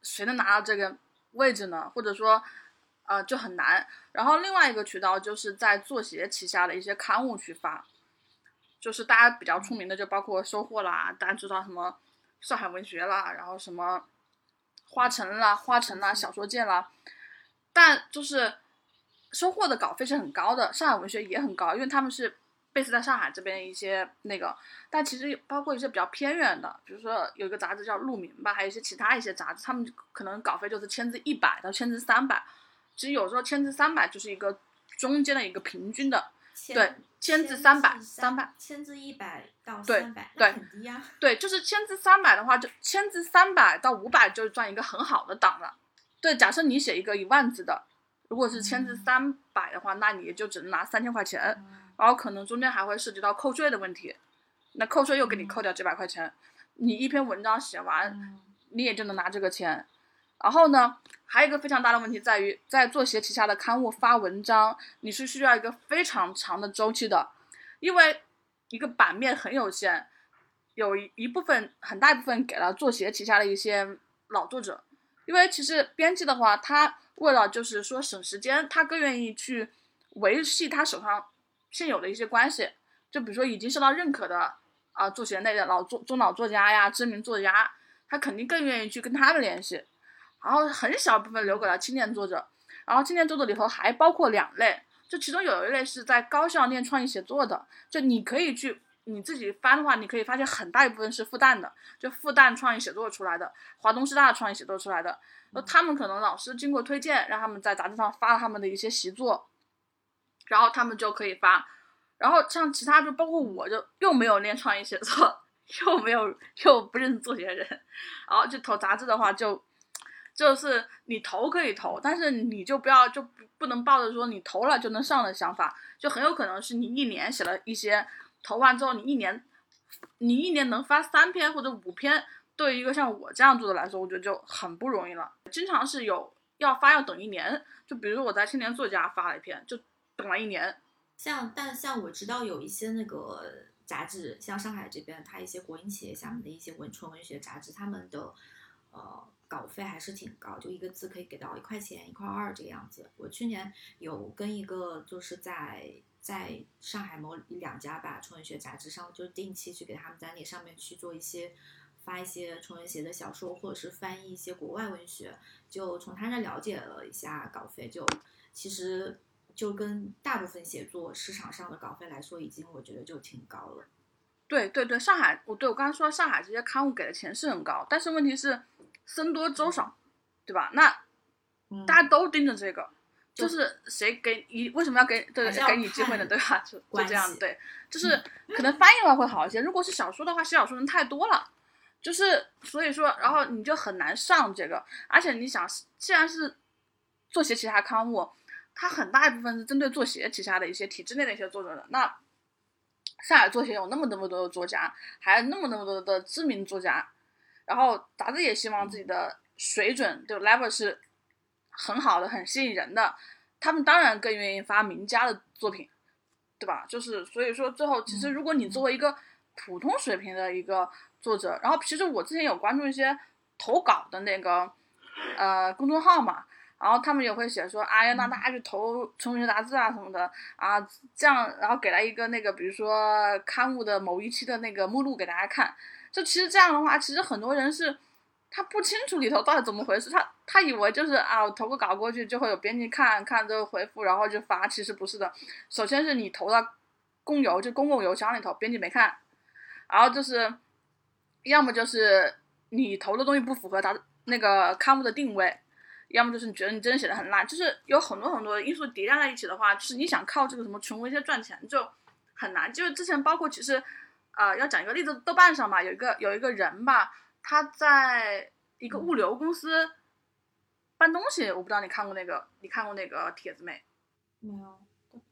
谁能拿到这个位置呢？或者说？呃，就很难。然后另外一个渠道就是在作协旗下的一些刊物去发，就是大家比较出名的就包括收获啦，大家知道什么上海文学啦，然后什么花城啦、花城啦、小说界啦。但就是收获的稿费是很高的，上海文学也很高，因为他们是 base 在上海这边一些那个，但其实包括一些比较偏远的，比如说有一个杂志叫鹿鸣吧，还有一些其他一些杂志，他们可能稿费就是千字一百到千字三百，其实有时候千字三百就是一个中间的一个平均的，对，千字三百三百，千字一百到三百，对，很低啊，对，就是千字三百的话，就千字三百到五百就算一个很好的档了。对，假设你写一个一万字的，如果是千字三百的话，那你也就只能拿三千块钱。嗯，然后可能中间还会涉及到扣税的问题，那扣税又给你扣掉几百块钱，嗯，你一篇文章写完，嗯，你也就能拿这个钱。然后呢，还有一个非常大的问题在于，在作协旗下的刊物发文章，你是需要一个非常长的周期的，因为一个版面很有限，有一部分很大一部分给了作协旗下的一些老作者，因为其实编辑的话，他为了就是说省时间，他更愿意去维系他手上现有的一些关系，就比如说已经受到认可的啊作协内的老作中老作家呀、知名作家，他肯定更愿意去跟他们联系。然后很小部分留给了青年作者，然后青年作者里头还包括两类，就其中有一类是在高校念创意写作的，就你可以去你自己翻的话，你可以发现很大一部分是复旦的，就复旦创意写作出来的，华东师大创意写作出来的，那他们可能老师经过推荐，让他们在杂志上发了他们的一些习作。然后他们就可以发，然后像其他就包括我就又没有练创意写作，又没有又不认识作协人，然后就投杂志的话就就是你投可以投，但是你就不要就不能抱着说你投了就能上的想法，就很有可能是你一年写了一些，投完之后你一年你一年能发三篇或者五篇，对于一个像我这样做的来说，我觉得就很不容易了，经常是有要发要等一年，就比如说我在青年作家发了一篇就。等了一年，像但像我知道有一些那个杂志，像上海这边，它一些国营企业下面的一些文纯文学杂志，他们的呃稿费还是挺高，就一个字可以给到一块钱、一块二这个样子。我去年有跟一个就是在在上海某两家吧纯文学杂志上，就定期去给他们在那上面去做一些发一些纯文学的小说，或者是翻译一些国外文学，就从他那了解了一下稿费，就其实。就跟大部分写作市场上的稿费来说，已经我觉得就挺高了。对对对，上海，我对我刚才说上海这些刊物给的钱是很高，但是问题是僧多粥少，对吧？那、嗯、大家都盯着这个，就、就是谁给你为什么要给对要给你机会呢？对吧？就就这样对，就是可能翻译的话会好一些。如果是小说的话，写小说人太多了，就是所以说，然后你就很难上这个。而且你想，既然是作协其他刊物。它很大一部分是针对作协旗下的一些体制内的一些作者的。那上海作协有那么那么多的作家，还有那么那么多的知名作家，然后杂志也希望自己的水准就 level 是很好的、很吸引人的，他们当然更愿意发名家的作品，对吧？就是所以说最后其实如果你作为一个普通水平的一个作者，然后其实我之前有关注一些投稿的那个呃公众号嘛。然后他们也会写说，哎呀，那大家去投纯文学杂志啊什么的啊，这样，然后给他一个那个，比如说刊物的某一期的那个目录给大家看。就其实这样的话，其实很多人是，他不清楚里头到底怎么回事，他他以为就是啊，我投个稿过去就会有编辑看看之后回复，然后就发，其实不是的。首先是你投到公邮，就公共邮箱里头，编辑没看，然后就是，要么就是你投的东西不符合他那个刊物的定位。要么就是你觉得你真的写的很烂，就是有很多很多因素叠加在一起的话，就是你想靠这个什么纯文学赚钱就很难。就是之前包括其实，呃，要讲一个例子，豆瓣上嘛，有一个有一个人吧，他在一个物流公司搬东西，我不知道你看过那个，你看过那个帖子没？没有，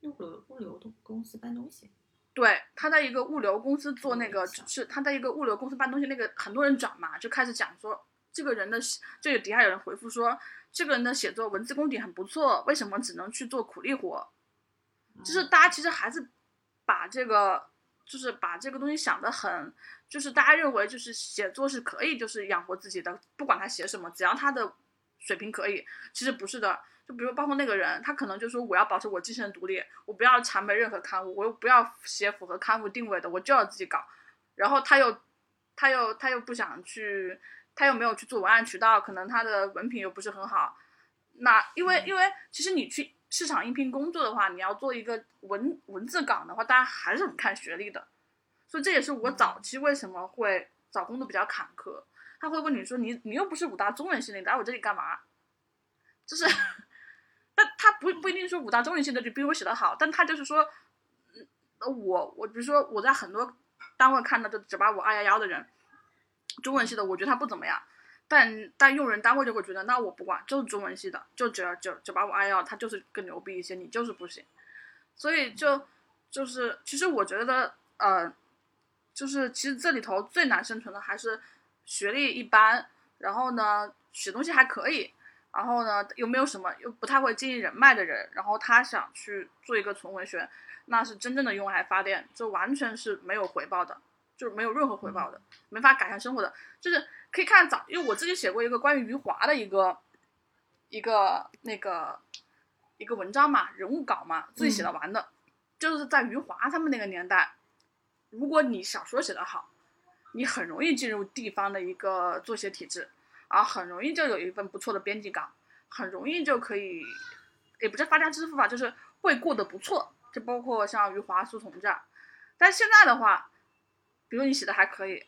物流物流公司搬东西。对，他在一个物流公司做那个，就是他在一个物流公司搬东西，那个很多人转嘛，就开始讲说这个人的，就有底下有人回复说。这个人的写作文字功底很不错，为什么只能去做苦力活？就是大家其实还是把这个，就是把这个东西想得很，就是大家认为就是写作是可以就是养活自己的，不管他写什么，只要他的水平可以，其实不是的。就比如包括那个人，他可能就说我要保持我精神独立，我不要谄媚任何刊物，我又不要写符合刊物定位的，我就要自己搞。然后他又，他又，他又不想去。他又没有去做文案渠道，可能他的文凭又不是很好。那因为因为其实你去市场应聘工作的话，你要做一个文文字岗的话，大家还是很看学历的。所以这也是我早期为什么会找工作比较坎坷。他会问你说你你又不是武大中文系的，你来我这里干嘛？就是，但他不不一定说武大中文系的就比我写得好，但他就是说，我我比如说我在很多单位看到的只把我二幺幺的人，中文系的我觉得他不怎么样，但但用人单位就会觉得那我不管，就是中文系的就只只只把我二幺幺，他就是更牛逼一些，你就是不行，所以就就是其实我觉得呃，就是其实这里头最难生存的还是。学历一般，然后呢写东西还可以，然后呢又没有什么又不太会经营人脉的人，然后他想去做一个纯文学，那是真正的用来发电，这完全是没有回报的，就是没有任何回报的，没法改善生活的。就是可以看早，因为我自己写过一个关于余华的一个一个那个一个文章嘛，人物稿嘛，自己写的完的、嗯、就是在余华他们那个年代，如果你小说写得好，你很容易进入地方的一个作协体制，啊，很容易就有一份不错的编辑岗，很容易就可以，也不是发家致富吧，就是会过得不错。就包括像余华、苏童这样。但现在的话，比如你写的还可以，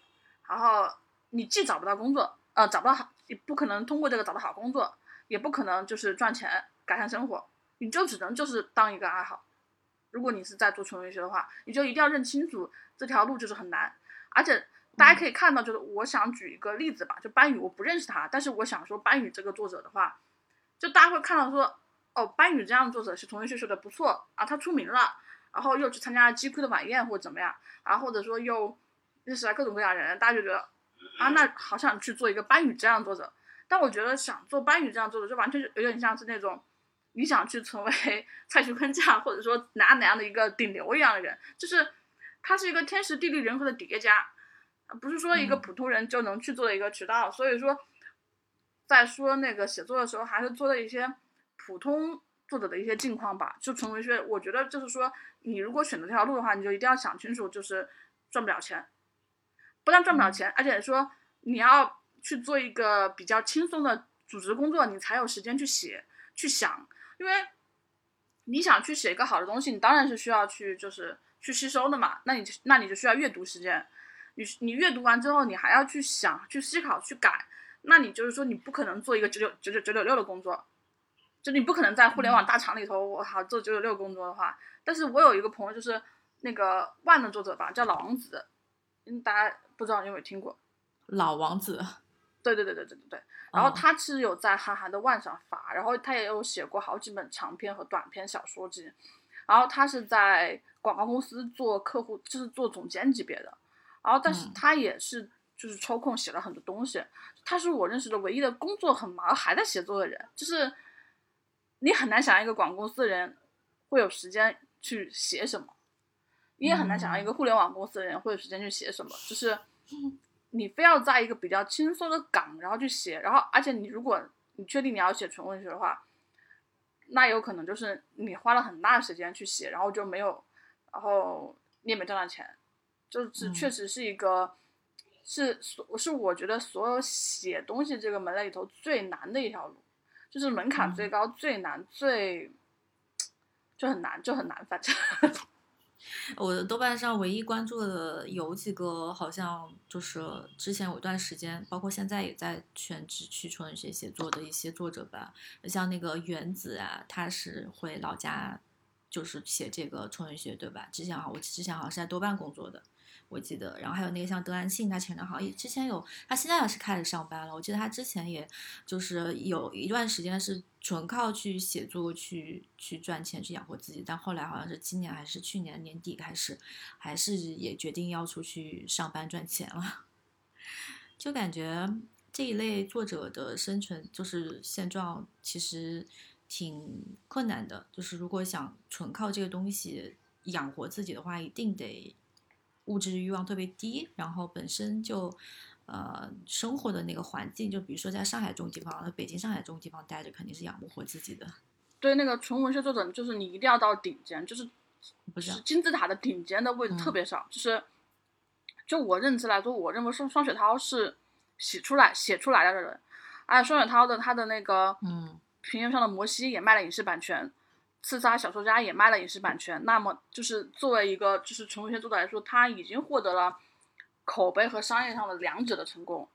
然后你既找不到工作，呃，找不到好，也不可能通过这个找到好工作，也不可能就是赚钱改善生活，你就只能就是当一个爱好。如果你是在做纯文学的话，你就一定要认清楚这条路就是很难，而且。大家可以看到，就是我想举一个例子吧，就班宇，我不认识他，但是我想说班宇这个作者的话，就大家会看到说，哦，班宇这样的作者是同人学学的不错啊，他出名了，然后又去参加了 G Q 的晚宴或者怎么样，啊，或者说又认识了各种各样人，大家就觉得啊，那好想去做一个班宇这样的作者，但我觉得想做班宇这样的作者，就完全有点像是那种你想去成为蔡徐坤这样，或者说哪哪样的一个顶流一样的人，就是他是一个天时地利人和的叠加。不是说一个普通人就能去做的一个渠道，嗯、所以说，在说那个写作的时候，还是做了一些普通作者的一些境况吧。就纯文学，我觉得就是说，你如果选择这条路的话，你就一定要想清楚，就是赚不了钱，不但赚不了钱，嗯、而且说你要去做一个比较轻松的组织工作，你才有时间去写、去想。因为你想去写一个好的东西，你当然是需要去就是去吸收的嘛。那你那你就需要阅读时间。你你阅读完之后，你还要去想、去思考、去改，那你就是说，你不可能做一个九九九九九九六的工作，就你不可能在互联网大厂里头，我好做九九六工作的话。但是我有一个朋友，就是那个万的作者吧，叫老王子，嗯，大家不知道你有没有听过？老王子，对对对对对对对。然后他是有在韩寒的万上发，然后他也有写过好几本长篇和短篇小说集，然后他是在广告公司做客户，就是做总监级别的。然后但是他也是就是抽空写了很多东西、嗯、他是我认识的唯一的工作很忙还在写作的人，就是你很难想象一个广告公司的人会有时间去写什么，你也很难想象一个互联网公司的人会有时间去写什么，就是你非要在一个比较轻松的岗然后去写，然后而且你如果你确定你要写纯文学的话，那有可能就是你花了很大的时间去写，然后就没有，然后你也没赚到钱，就是确实是一个，嗯、是是我觉得所有写东西这个门类里头最难的一条路，就是门槛最高、嗯、最难、最就很难就很难。反正我的豆瓣上唯一关注的有几个，好像就是之前有一段时间，包括现在也在全职去纯文学写作的一些作者吧，像那个原子啊，他是回老家就是写这个纯文学对吧？之前好，我之前好像是在豆瓣工作的。我记得，然后还有那个像德安信，他前两好像之前有，他现在也是开始上班了。我记得他之前也就是有一段时间是纯靠去写作去去赚钱去养活自己，但后来好像是今年还是去年年底开始，还是也决定要出去上班赚钱了。就感觉这一类作者的生存就是现状其实挺困难的，就是如果想纯靠这个东西养活自己的话，一定得。物质欲望特别低，然后本身就呃生活的那个环境，就比如说在上海这种地方，北京上海这种地方待着肯定是养不活自己的。对，那个纯文学作者就是你一定要到顶尖，就是不是金字塔的顶尖的位置特别少、嗯、就是就我认知来说，我认为双双雪涛是写出来写出来的人，而且双雪涛的他的那个嗯平原上的摩西也卖了影视版权，刺杀小说家也卖了影视版权，那么就是作为一个就是纯文学作者来说，他已经获得了口碑和商业上的两者的成功。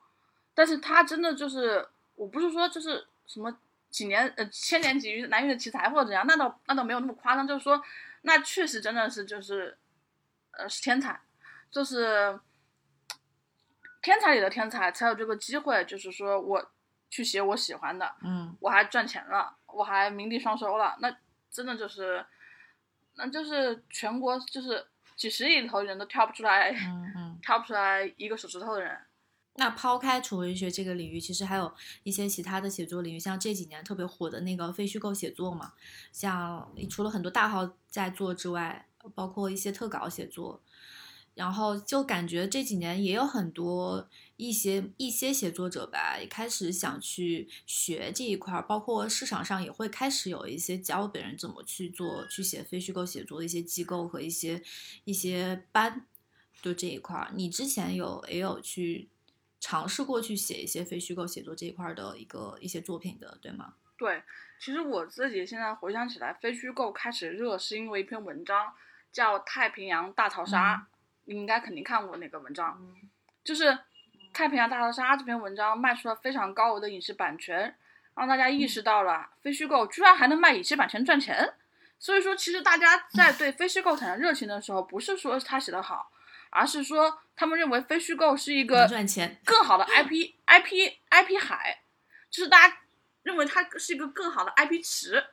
但是他真的就是我不是说就是什么几年呃千年几遇难遇的奇才或者怎样，那倒那倒没有那么夸张，就是说那确实真的是就是呃是天才，就是天才里的天才才有这个机会，就是说我去写我喜欢的，嗯，我还赚钱了，我还名利双收了，那真的就是那就是全国就是几十亿头人都跳不出来、嗯嗯、跳不出来一个手指头的人。那抛开纯文学这个领域，其实还有一些其他的写作领域，像这几年特别火的那个非虚构写作嘛，像除了很多大号在做之外，包括一些特稿写作，然后就感觉这几年也有很多一些一些写作者吧，也开始想去学这一块，包括市场上也会开始有一些教别人怎么去做去写非虚构写作的一些机构和一些一些班，就这一块你之前有也有去尝试过去写一些非虚构写作这一块的一个一些作品的，对吗？对，其实我自己现在回想起来，非虚构开始热是因为一篇文章叫《太平洋大逃杀》，嗯，你应该肯定看过那个文章，就是太平洋大逃杀这篇文章卖出了非常高额的影视版权，让大家意识到了非虚构居然还能卖影视版权赚钱。所以说其实大家在对非虚构产生热情的时候，不是说他写得好，而是说他们认为非虚构是一个赚钱更好的 IP IP IP 海，就是大家认为它是一个更好的 I P 池。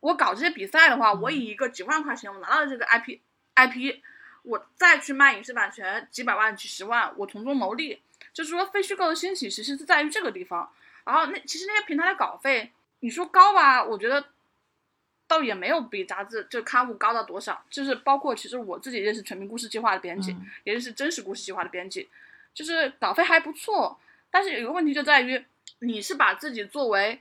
我搞这些比赛的话，我以一个几万块钱我拿到这个 IP IP，我再去卖影视版权几百万几十万，我从中牟利。就是说非虚构的兴起其实是在于这个地方。然后那其实那些平台的稿费你说高吧，我觉得倒也没有比杂志就刊物高到多少，就是包括其实我自己认识全民故事计划的编辑、嗯、也认识真实故事计划的编辑，就是稿费还不错。但是有一个问题就在于你是把自己作为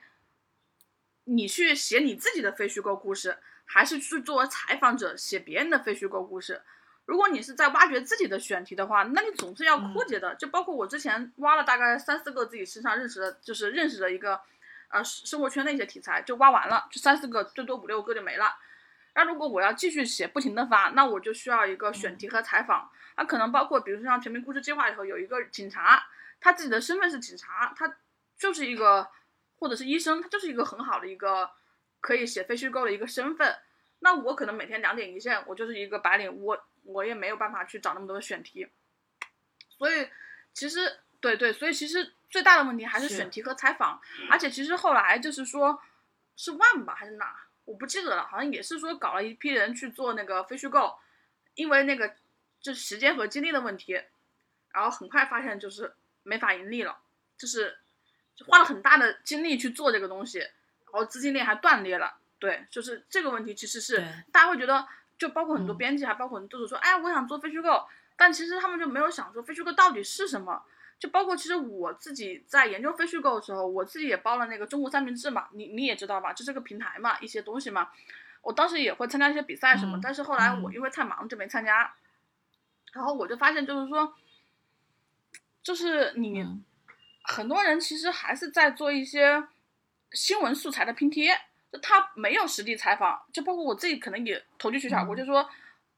你去写你自己的非虚构故事，还是去作为采访者写别人的非虚构故事。如果你是在挖掘自己的选题的话，那你总是要枯竭的、嗯、就包括我之前挖了大概三四个自己身上认识的就是认识的一个呃生活圈的一些题材，就挖完了，就三四个最多五六个就没了。那如果我要继续写不停的发，那我就需要一个选题和采访，那、嗯啊、可能包括比如说像全民故事计划里头有一个警察，他自己的身份是警察，他就是一个或者是医生，他就是一个很好的一个可以写非虚构的一个身份。那我可能每天两点一线，我就是一个白领，我我也没有办法去找那么多的选题。所以其实对对所以其实最大的问题还是选题和采访。而且其实后来就是说是万吧还是哪我不记得了，好像也是说搞了一批人去做那个非虚构，因为那个就是时间和精力的问题，然后很快发现就是没法盈利了，就是花了很大的精力去做这个东西，然后资金链还断裂了。对，就是这个问题其实是大家会觉得，就包括很多编辑还包括很多读者说、嗯、哎我想做非虚构，但其实他们就没有想说非虚构到底是什么。就包括其实我自己在研究非虚构的时候，我自己也包了那个中国三明治嘛，你你也知道吧，这是个平台嘛，一些东西嘛，我当时也会参加一些比赛什么、嗯、但是后来我因为太忙就没参加。然后我就发现就是说就是你、嗯、很多人其实还是在做一些新闻素材的拼贴，就他没有实地采访，就包括我自己可能也投机取巧过，就说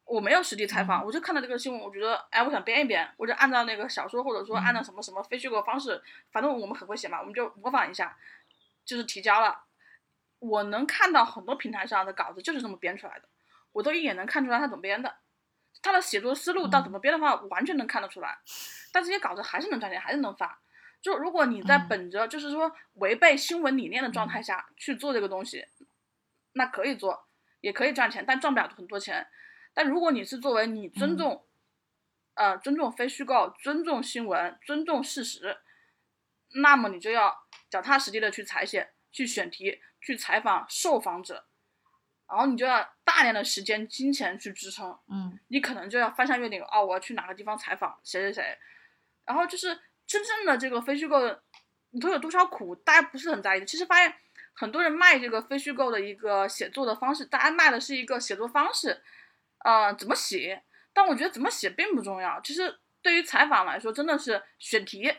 我没有实地采访，我就看到这个新闻，我觉得哎，我想编一编，我就按照那个小说或者说按照什么什么非虚构方式，反正我们很会写嘛，我们就模仿一下，就是提交了。我能看到很多平台上的稿子就是这么编出来的，我都一眼能看出来他怎么编的，他的写作思路到怎么编的话，我完全能看得出来。但这些稿子还是能赚钱，还是能发。就如果你在本着就是说违背新闻理念的状态下去做这个东西，那可以做，也可以赚钱，但赚不了很多钱。但如果你是作为你尊重、嗯、呃尊重非虚构，尊重新闻，尊重事实，那么你就要脚踏实地的去采写，去选题，去采访受访者，然后你就要大量的时间金钱去支撑。嗯，你可能就要翻山越岭，哦我要去哪个地方采访谁谁谁，然后就是真正的这个非虚构你都有多少苦，大家不是很在意。其实发现很多人卖这个非虚构的一个写作的方式，大家卖的是一个写作方式，呃，怎么写，但我觉得怎么写并不重要。其实对于采访来说，真的是选题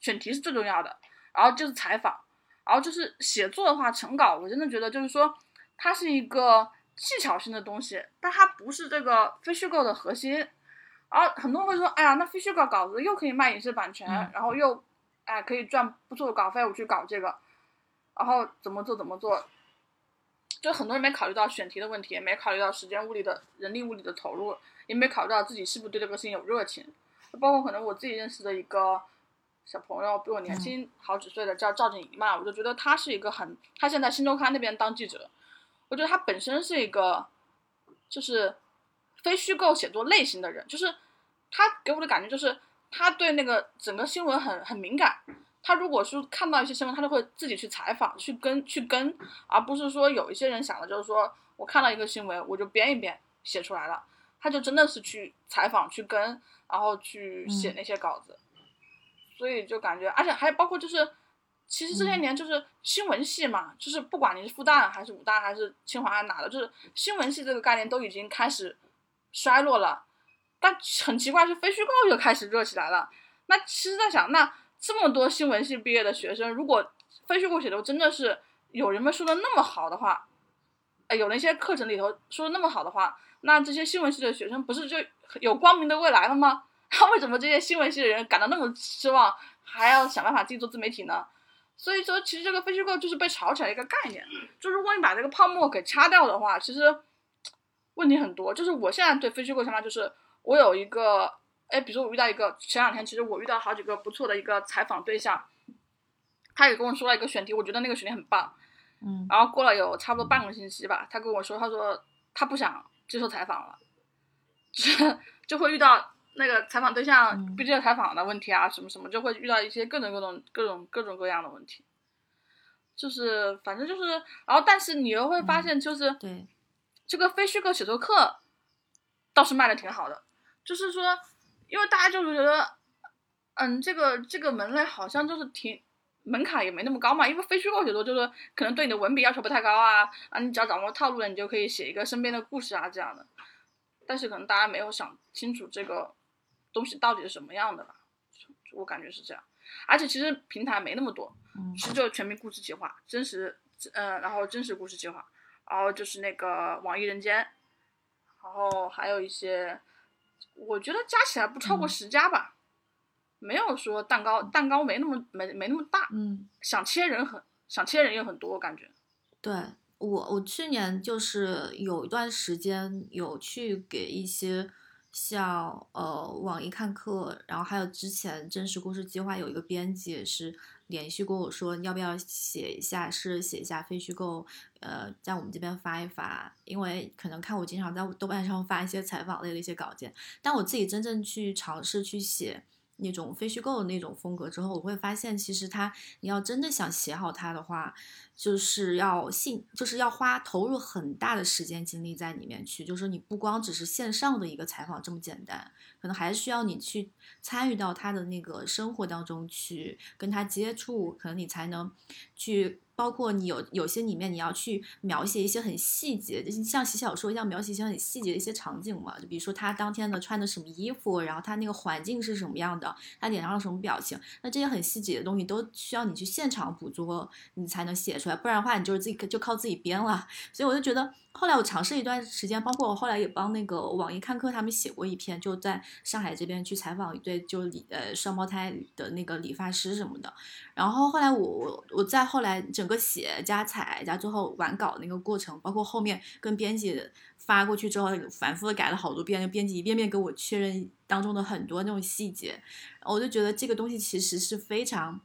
选题是最重要的，然后就是采访，然后就是写作的话成稿。我真的觉得就是说它是一个技巧性的东西，但它不是这个 Fishgo 的核心。而很多人会说，哎呀，那 Fishgo 稿子又可以卖影视版权，嗯、然后又哎可以赚不错的稿费，我去搞这个，然后怎么做怎么做，就很多人没考虑到选题的问题，也没考虑到时间物力的人力物力的投入，也没考虑到自己是不是对这个事情有热情。包括可能我自己认识的一个小朋友，比我年轻好几岁的，叫赵景怡嘛，我就觉得他是一个很，他现在新周刊那边当记者，我觉得他本身是一个就是非虚构写作类型的人，就是他给我的感觉就是他对那个整个新闻很很敏感，他如果是看到一些新闻，他就会自己去采访，去跟去跟，而不是说有一些人想的就是说我看到一个新闻我就编一编写出来了，他就真的是去采访去跟，然后去写那些稿子。嗯，所以就感觉，而且还包括就是，其实这些年就是新闻系嘛，嗯、就是不管你是复旦还是武大还是清华哪的，就是新闻系这个概念都已经开始衰落了。但很奇怪是非虚构又开始热起来了。那其实在想，那这么多新闻系毕业的学生，如果非虚构写的真的是有人们说的那么好的话，哎，有那些课程里头说的那么好的话，那这些新闻系的学生不是就有光明的未来了吗？他为什么这些新闻系的人感到那么失望，还要想办法自己做自媒体呢？所以说，其实这个非虚构就是被炒起来一个概念。就如果你把这个泡沫给掐掉的话，其实问题很多。就是我现在对非虚构想法就是，我有一个，哎，比如说我遇到一个，前两天其实我遇到好几个不错的一个采访对象，他也跟我说了一个选题，我觉得那个选题很棒。嗯。然后过了有差不多半个星期吧，他跟我说，他说他不想接受采访了，就是就会遇到。那个采访对象不接受采访的问题啊，什么什么就会遇到一些各种各种各种各种各样的问题，就是反正就是，然后但是你又会发现就是，嗯、对，这个非虚构写作课倒是卖的挺好的，就是说，因为大家就是觉得，嗯，这个这个门类好像就是挺门槛也没那么高嘛，因为非虚构写作就是可能对你的文笔要求不太高啊，啊，你只要掌握套路了，你就可以写一个身边的故事啊这样的，但是可能大家没有想清楚这个。东西到底是什么样的吧，我感觉是这样。而且其实平台没那么多，其实就全民故事企划、真实，呃，然后真实故事企划，然后就是那个网易人间，然后还有一些，我觉得加起来不超过十家吧，嗯、没有说蛋糕，蛋糕没那么没没那么大，嗯，想切人很想切人也很多，我感觉。对我，我去年就是有一段时间有去给一些。像呃网易看课，然后还有之前真实故事计划有一个编辑也是联系过我说要不要写一下，是写一下非虚构，呃在我们这边发一发，因为可能看我经常在豆瓣上发一些采访类的一些稿件，但我自己真正去尝试去写那种非虚构的那种风格之后，我会发现其实它你要真的想写好它的话，就是要信，就是要花投入很大的时间精力在里面去，就是你不光只是线上的一个采访这么简单，可能还是需要你去参与到他的那个生活当中去跟他接触，可能你才能去，包括你有有些里面你要去描写一些很细节，像写小说一样描写一些很细节的一些场景嘛，就比如说他当天的穿的什么衣服，然后他那个环境是什么样的，他脸上有什么表情，那这些很细节的东西都需要你去现场捕捉，你才能写出来，不然的话你就是自己就靠自己编了。所以我就觉得后来我尝试一段时间，包括我后来也帮那个网易看客他们写过一篇，就在上海这边去采访一对就理呃双胞胎的那个理发师什么的。然后后来我我我再后来整个写加采加最后完稿那个过程，包括后面跟编辑发过去之后反复的改了好多遍，编辑一遍遍跟我确认当中的很多那种细节，我就觉得这个东西其实是非常。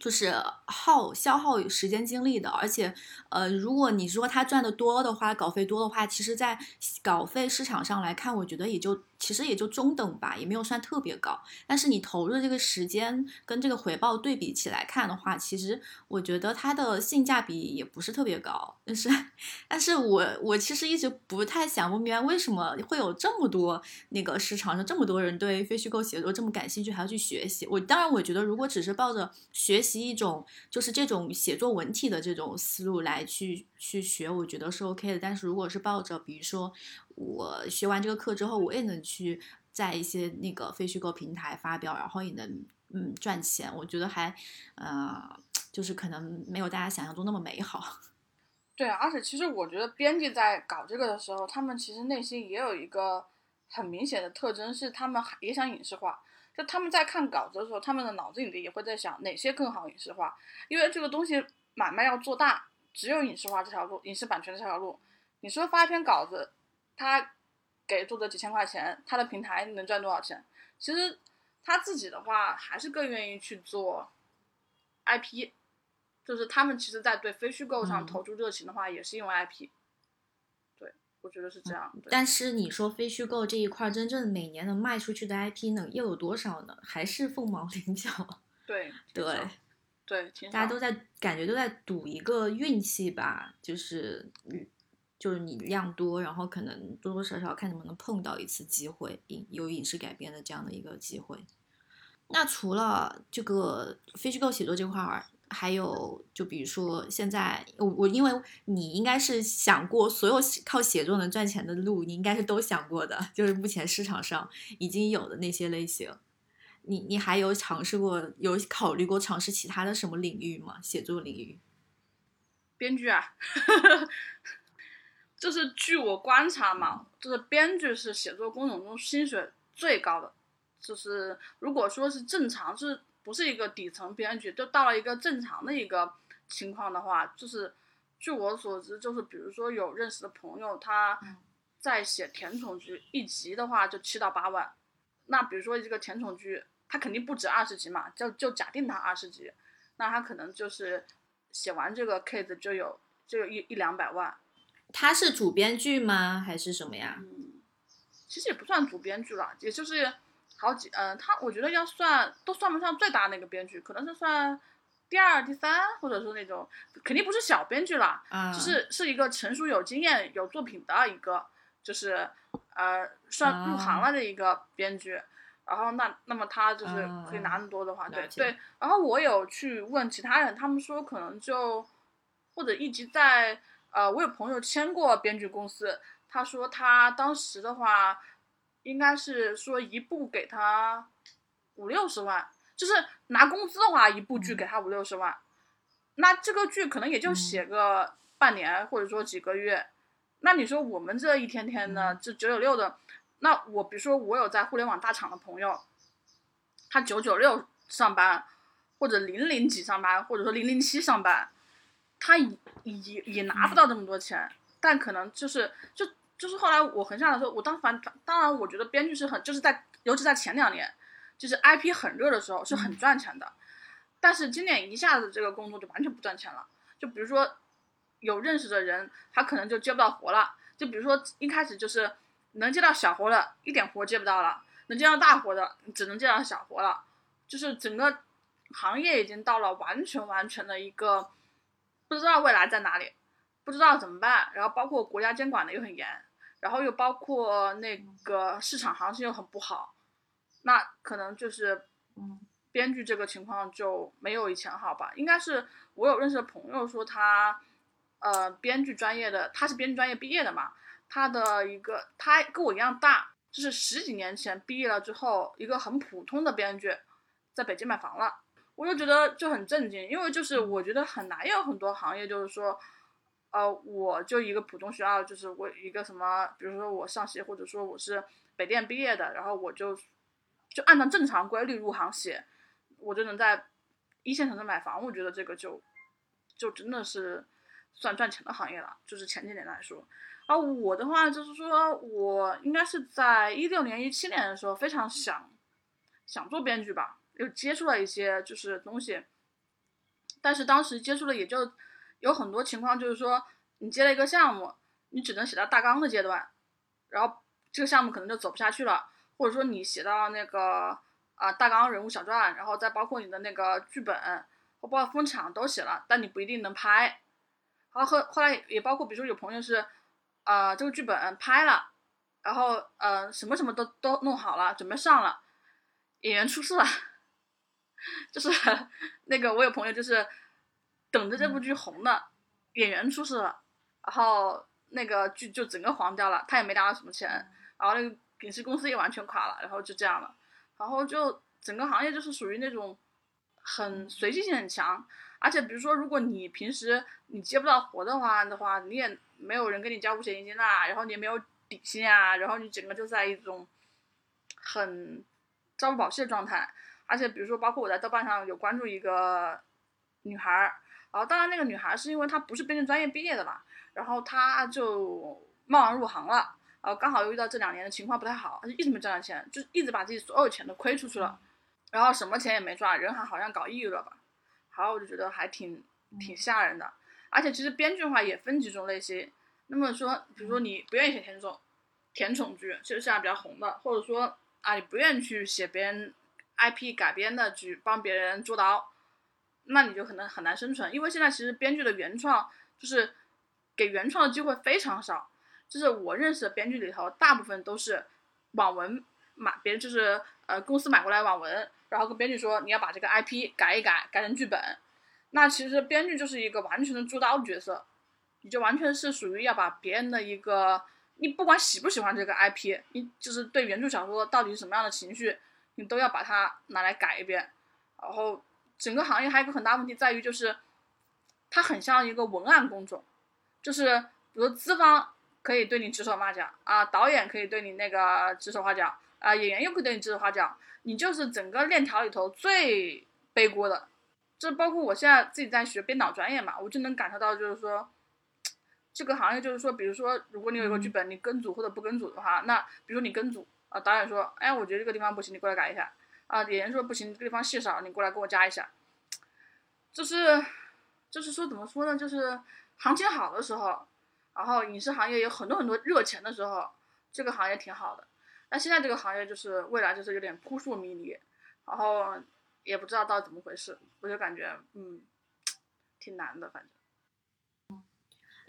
就是耗消耗时间精力的，而且，呃，如果你说他赚的多的话，稿费多的话，其实，在稿费市场上来看，我觉得也就其实也就中等吧，也没有算特别高。但是你投入这个时间跟这个回报对比起来看的话，其实我觉得它的性价比也不是特别高。但是，但是我我其实一直不太想不明白为什么会有这么多那个市场上这么多人对非虚构写作这么感兴趣，还要去学习。我当然我觉得，如果只是抱着学习。一种就是这种写作文体的这种思路来去去学，我觉得是 OK 的。但是如果是抱着比如说我学完这个课之后，我也能去在一些那个非虚构平台发表，然后也能嗯赚钱，我觉得还呃就是可能没有大家想象中那么美好。对，而且其实我觉得编辑在搞这个的时候，他们其实内心也有一个很明显的特征，是他们也想影视化。就他们在看稿子的时候，他们的脑子里也会在想哪些更好影视化，因为这个东西买卖要做大，只有影视化这条路，影视版权这条路。你说发一篇稿子，他给作者几千块钱，他的平台能赚多少钱？其实他自己的话还是更愿意去做 I P， 就是他们其实在对非虚构上投注热情的话、嗯、也是因为 I P， 对，我觉得是这样。但是你说非虚构这一块真正每年能卖出去的 I P 能又有多少呢？还是凤毛麟角。对对对，大家都在感觉都在赌一个运气吧，就是就是你量多，然后可能多多少少看能不能碰到一次机会，有影视改编的这样的一个机会。那除了这个非虚构写作这块儿，还有就比如说现在我我因为你应该是想过所有靠写作能赚钱的路，你应该是都想过的，就是目前市场上已经有的那些类型，你你还有尝试过有考虑过尝试其他的什么领域吗？写作领域？编剧啊。就是据我观察嘛，就是编剧是写作工种中薪水最高的，就是如果说是正常，是不是一个底层编剧，就到了一个正常的一个情况的话，就是据我所知，就是比如说有认识的朋友，他在写甜宠剧一集的话就七到八万，那比如说这个甜宠剧，他肯定不止二十集嘛，就就假定他二十集，那他可能就是写完这个 case 就有就有一一两百万。他是主编剧吗？还是什么呀？嗯，其实也不算主编剧了，也就是好几嗯、呃，他我觉得要算都算不上最大那个编剧，可能是算第二、第三，或者说那种肯定不是小编剧了，嗯、就是是一个成熟、有经验、有作品的一个，就是呃算入行了的一个编剧。嗯、然后那那么他就是可以拿那么多的话，嗯、对对。然后我有去问其他人，他们说可能就或者一直在。呃，我有朋友签过编剧公司，他说他当时的话，应该是说一部给他五六十万，就是拿工资的话，一部剧给他五六十万，那这个剧可能也就写个半年或者说几个月，那你说我们这一天天的就九九六的，那我比如说我有在互联网大厂的朋友，他九九六上班，或者零零几上班，或者说零零七上班。他也也也拿不到这么多钱，但可能就是就就是后来我横向的时候，我当反当然我觉得编剧是很就是在尤其在前两年，就是 I P 很热的时候是很赚钱的，但是今年一下子这个工作就完全不赚钱了。就比如说有认识的人，他可能就接不到活了。就比如说一开始就是能接到小活的，一点活接不到了；能接到大活的，只能接到小活了。就是整个行业已经到了完全完全的一个。不知道未来在哪里，不知道怎么办，然后包括国家监管的又很严，然后又包括那个市场行情又很不好，那可能就是编剧这个情况就没有以前好吧。应该是我有认识的朋友说他呃编剧专业的，他是编剧专业毕业的嘛，他的一个他跟我一样大，就是十几年前毕业了之后，一个很普通的编剧在北京买房了。我就觉得就很震惊，因为就是我觉得很难有很多行业，就是说，呃，我就一个普通学校，就是我一个什么，比如说我上戏，或者说我是北电毕业的，然后我就就按照正常规律入行写，我就能在一线城市买房。我觉得这个就就真的是算赚钱的行业了，就是前几年来说。而我的话就是说，我应该是在一六年、一七年的时候非常想想做编剧吧。又接触了一些就是东西，但是当时接触了也就有很多情况，就是说你接了一个项目，你只能写到大纲的阶段，然后这个项目可能就走不下去了，或者说你写到那个啊、呃、大纲、人物、小传，然后再包括你的那个剧本，包括封场都写了，但你不一定能拍。然后后后来也包括，比如说有朋友是啊、呃、这个剧本拍了，然后呃什么什么都都弄好了，准备上了，演员出事了。就是那个我有朋友就是等着这部剧红的演员出事了，然后那个剧就整个黄掉了，他也没拿到什么钱，然后那个影视公司也完全垮了，然后就这样了，然后就整个行业就是属于那种很随机性很强，而且比如说如果你平时你接不到活的话的话你也没有人跟你交五险一金啦，然后你也没有底薪啊，然后你整个就在一种很朝不保夕的状态。而且比如说包括我在豆瓣上有关注一个女孩，然后当然那个女孩是因为她不是编程专业毕业的嘛，然后她就贸然入行了，然后刚好又遇到这两年的情况不太好，她就一直没赚到钱，就一直把自己所有钱都亏出去了，然后什么钱也没赚，人还好像搞抑郁了吧。然后我就觉得还挺挺吓人的。而且其实编剧的话也分几种类型，那么说比如说你不愿意写甜宠甜宠剧，就是现在比较红的，或者说啊你不愿意去写别人 I P 改编的剧帮别人捉刀，那你就可能很难生存。因为现在其实编剧的原创就是给原创的机会非常少，就是我认识的编剧里头大部分都是网文买，别人就是呃公司买过来网文，然后跟编剧说你要把这个 I P 改一改改成剧本，那其实编剧就是一个完全的捉刀的角色，你就完全是属于要把别人的一个，你不管喜不喜欢这个 I P， 你就是对原著小说到底是什么样的情绪你都要把它拿来改一遍。然后整个行业还有一个很大问题在于就是它很像一个文案工种，就是比如资方可以对你指手画脚啊，导演可以对你那个指手画脚啊，演员又可以对你指手画脚，你就是整个链条里头最背锅的。这包括我现在自己在学编导专业嘛，我就能感受到就是说这个行业就是说比如说如果你有一个剧本你跟组或者不跟组的话，那比如你跟组啊，导演说哎我觉得这个地方不行你过来改一下啊，演员说不行这个地方戏少你过来给我加一下，就是就是说怎么说呢，就是行情好的时候，然后影视行业有很多很多热钱的时候，这个行业挺好的，但现在这个行业就是未来就是有点扑朔迷离，然后也不知道到底怎么回事，我就感觉嗯挺难的。反正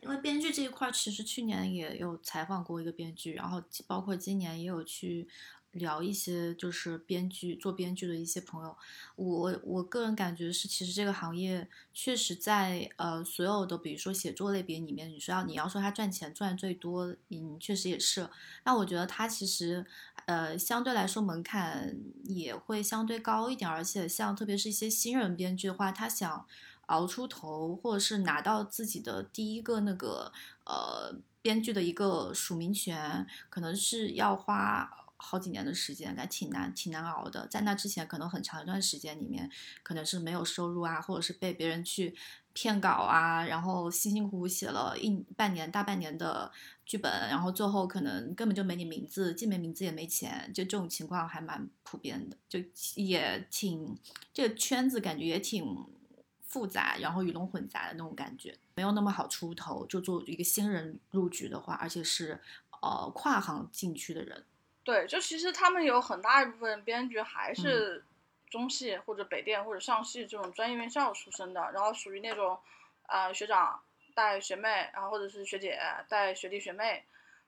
因为编剧这一块其实去年也有采访过一个编剧，然后包括今年也有去聊一些就是编剧做编剧的一些朋友，我我个人感觉是其实这个行业确实在呃所有的比如说写作类别里面，你说要你要说他赚钱赚最多你确实也是，那我觉得他其实呃相对来说门槛也会相对高一点，而且像特别是一些新人编剧的话，他想熬出头或者是拿到自己的第一个那个呃编剧的一个署名权，可能是要花好几年的时间，还挺难挺难熬的。在那之前可能很长一段时间里面可能是没有收入啊，或者是被别人去骗稿啊，然后辛辛苦苦写了一半年大半年的剧本，然后最后可能根本就没你名字，既没名字也没钱，就这种情况还蛮普遍的，就也挺这个圈子感觉也挺复杂，然后鱼龙混杂的那种感觉，没有那么好出头，就做一个新人入局的话，而且是呃跨行进去的人。对，就其实他们有很大一部分编剧还是中戏或者北电或者上戏这种专业院校出身的，然后属于那种呃学长带学妹，然后或者是学姐带学弟学妹，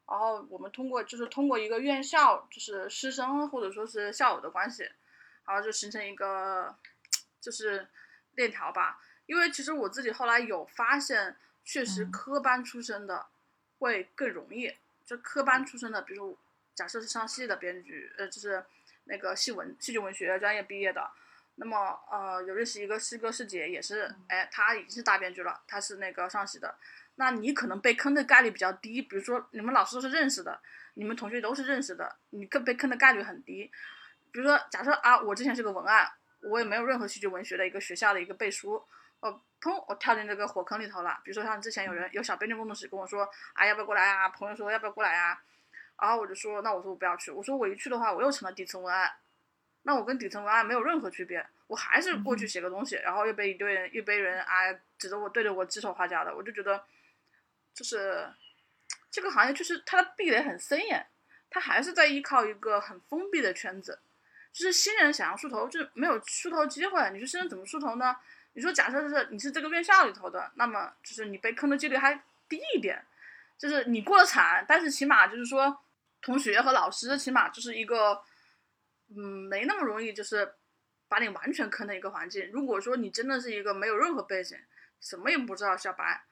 然后我们通过就是通过一个院校就是师生或者说是校友的关系，然后就形成一个就是链条吧。因为其实我自己后来有发现确实科班出身的会更容易，就科班出身的比如假设是上戏的编剧，呃，就是那个戏文戏剧文学专业毕业的，那么呃，有认识一个师哥师姐也是，哎，他已经是大编剧了，他是那个上戏的，那你可能被坑的概率比较低，比如说你们老师都是认识的，你们同学都是认识的，你更被坑的概率很低。比如说假设啊，我之前是个文案，我也没有任何戏剧文学的一个学校的一个背书，呃，砰，我跳进这个火坑里头了。比如说像之前有人有小编剧工作室跟我说，啊，要不要过来啊？朋友说要不要过来啊？然后我就说，那我说我不要去，我说我一去的话我又成了底层文案，那我跟底层文案没有任何区别，我还是过去写个东西，然后又被一堆人一堆人啊指着我对着我指手画脚的。我就觉得就是这个行业就是它的壁垒很森严，它还是在依靠一个很封闭的圈子，就是新人想要出头就没有出头机会。你说新人怎么出头呢？你说假设是你是这个院校里头的，那么就是你被坑的几率还低一点，就是你过得惨，但是起码就是说同学和老师起码就是一个嗯，没那么容易就是把你完全坑的一个环境。如果说你真的是一个没有任何背景什么也不知道小白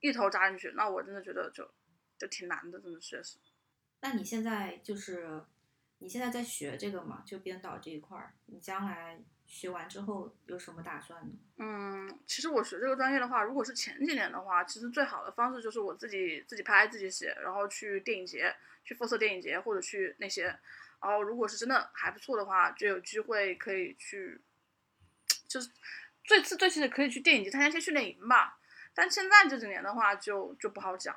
一头扎进去，那我真的觉得就就挺难的，真的确实。那你现在就是你现在在学这个嘛，就编导这一块，你将来学完之后有什么打算呢？嗯，其实我学这个专业的话，如果是前几年的话，其实最好的方式就是我自己自己拍自己写，然后去电影节，去复色电影节或者去那些，然后如果是真的还不错的话，就有机会可以去，就是最次最次的可以去电影节参加一些训练营吧。但现在这几年的话就就不好讲，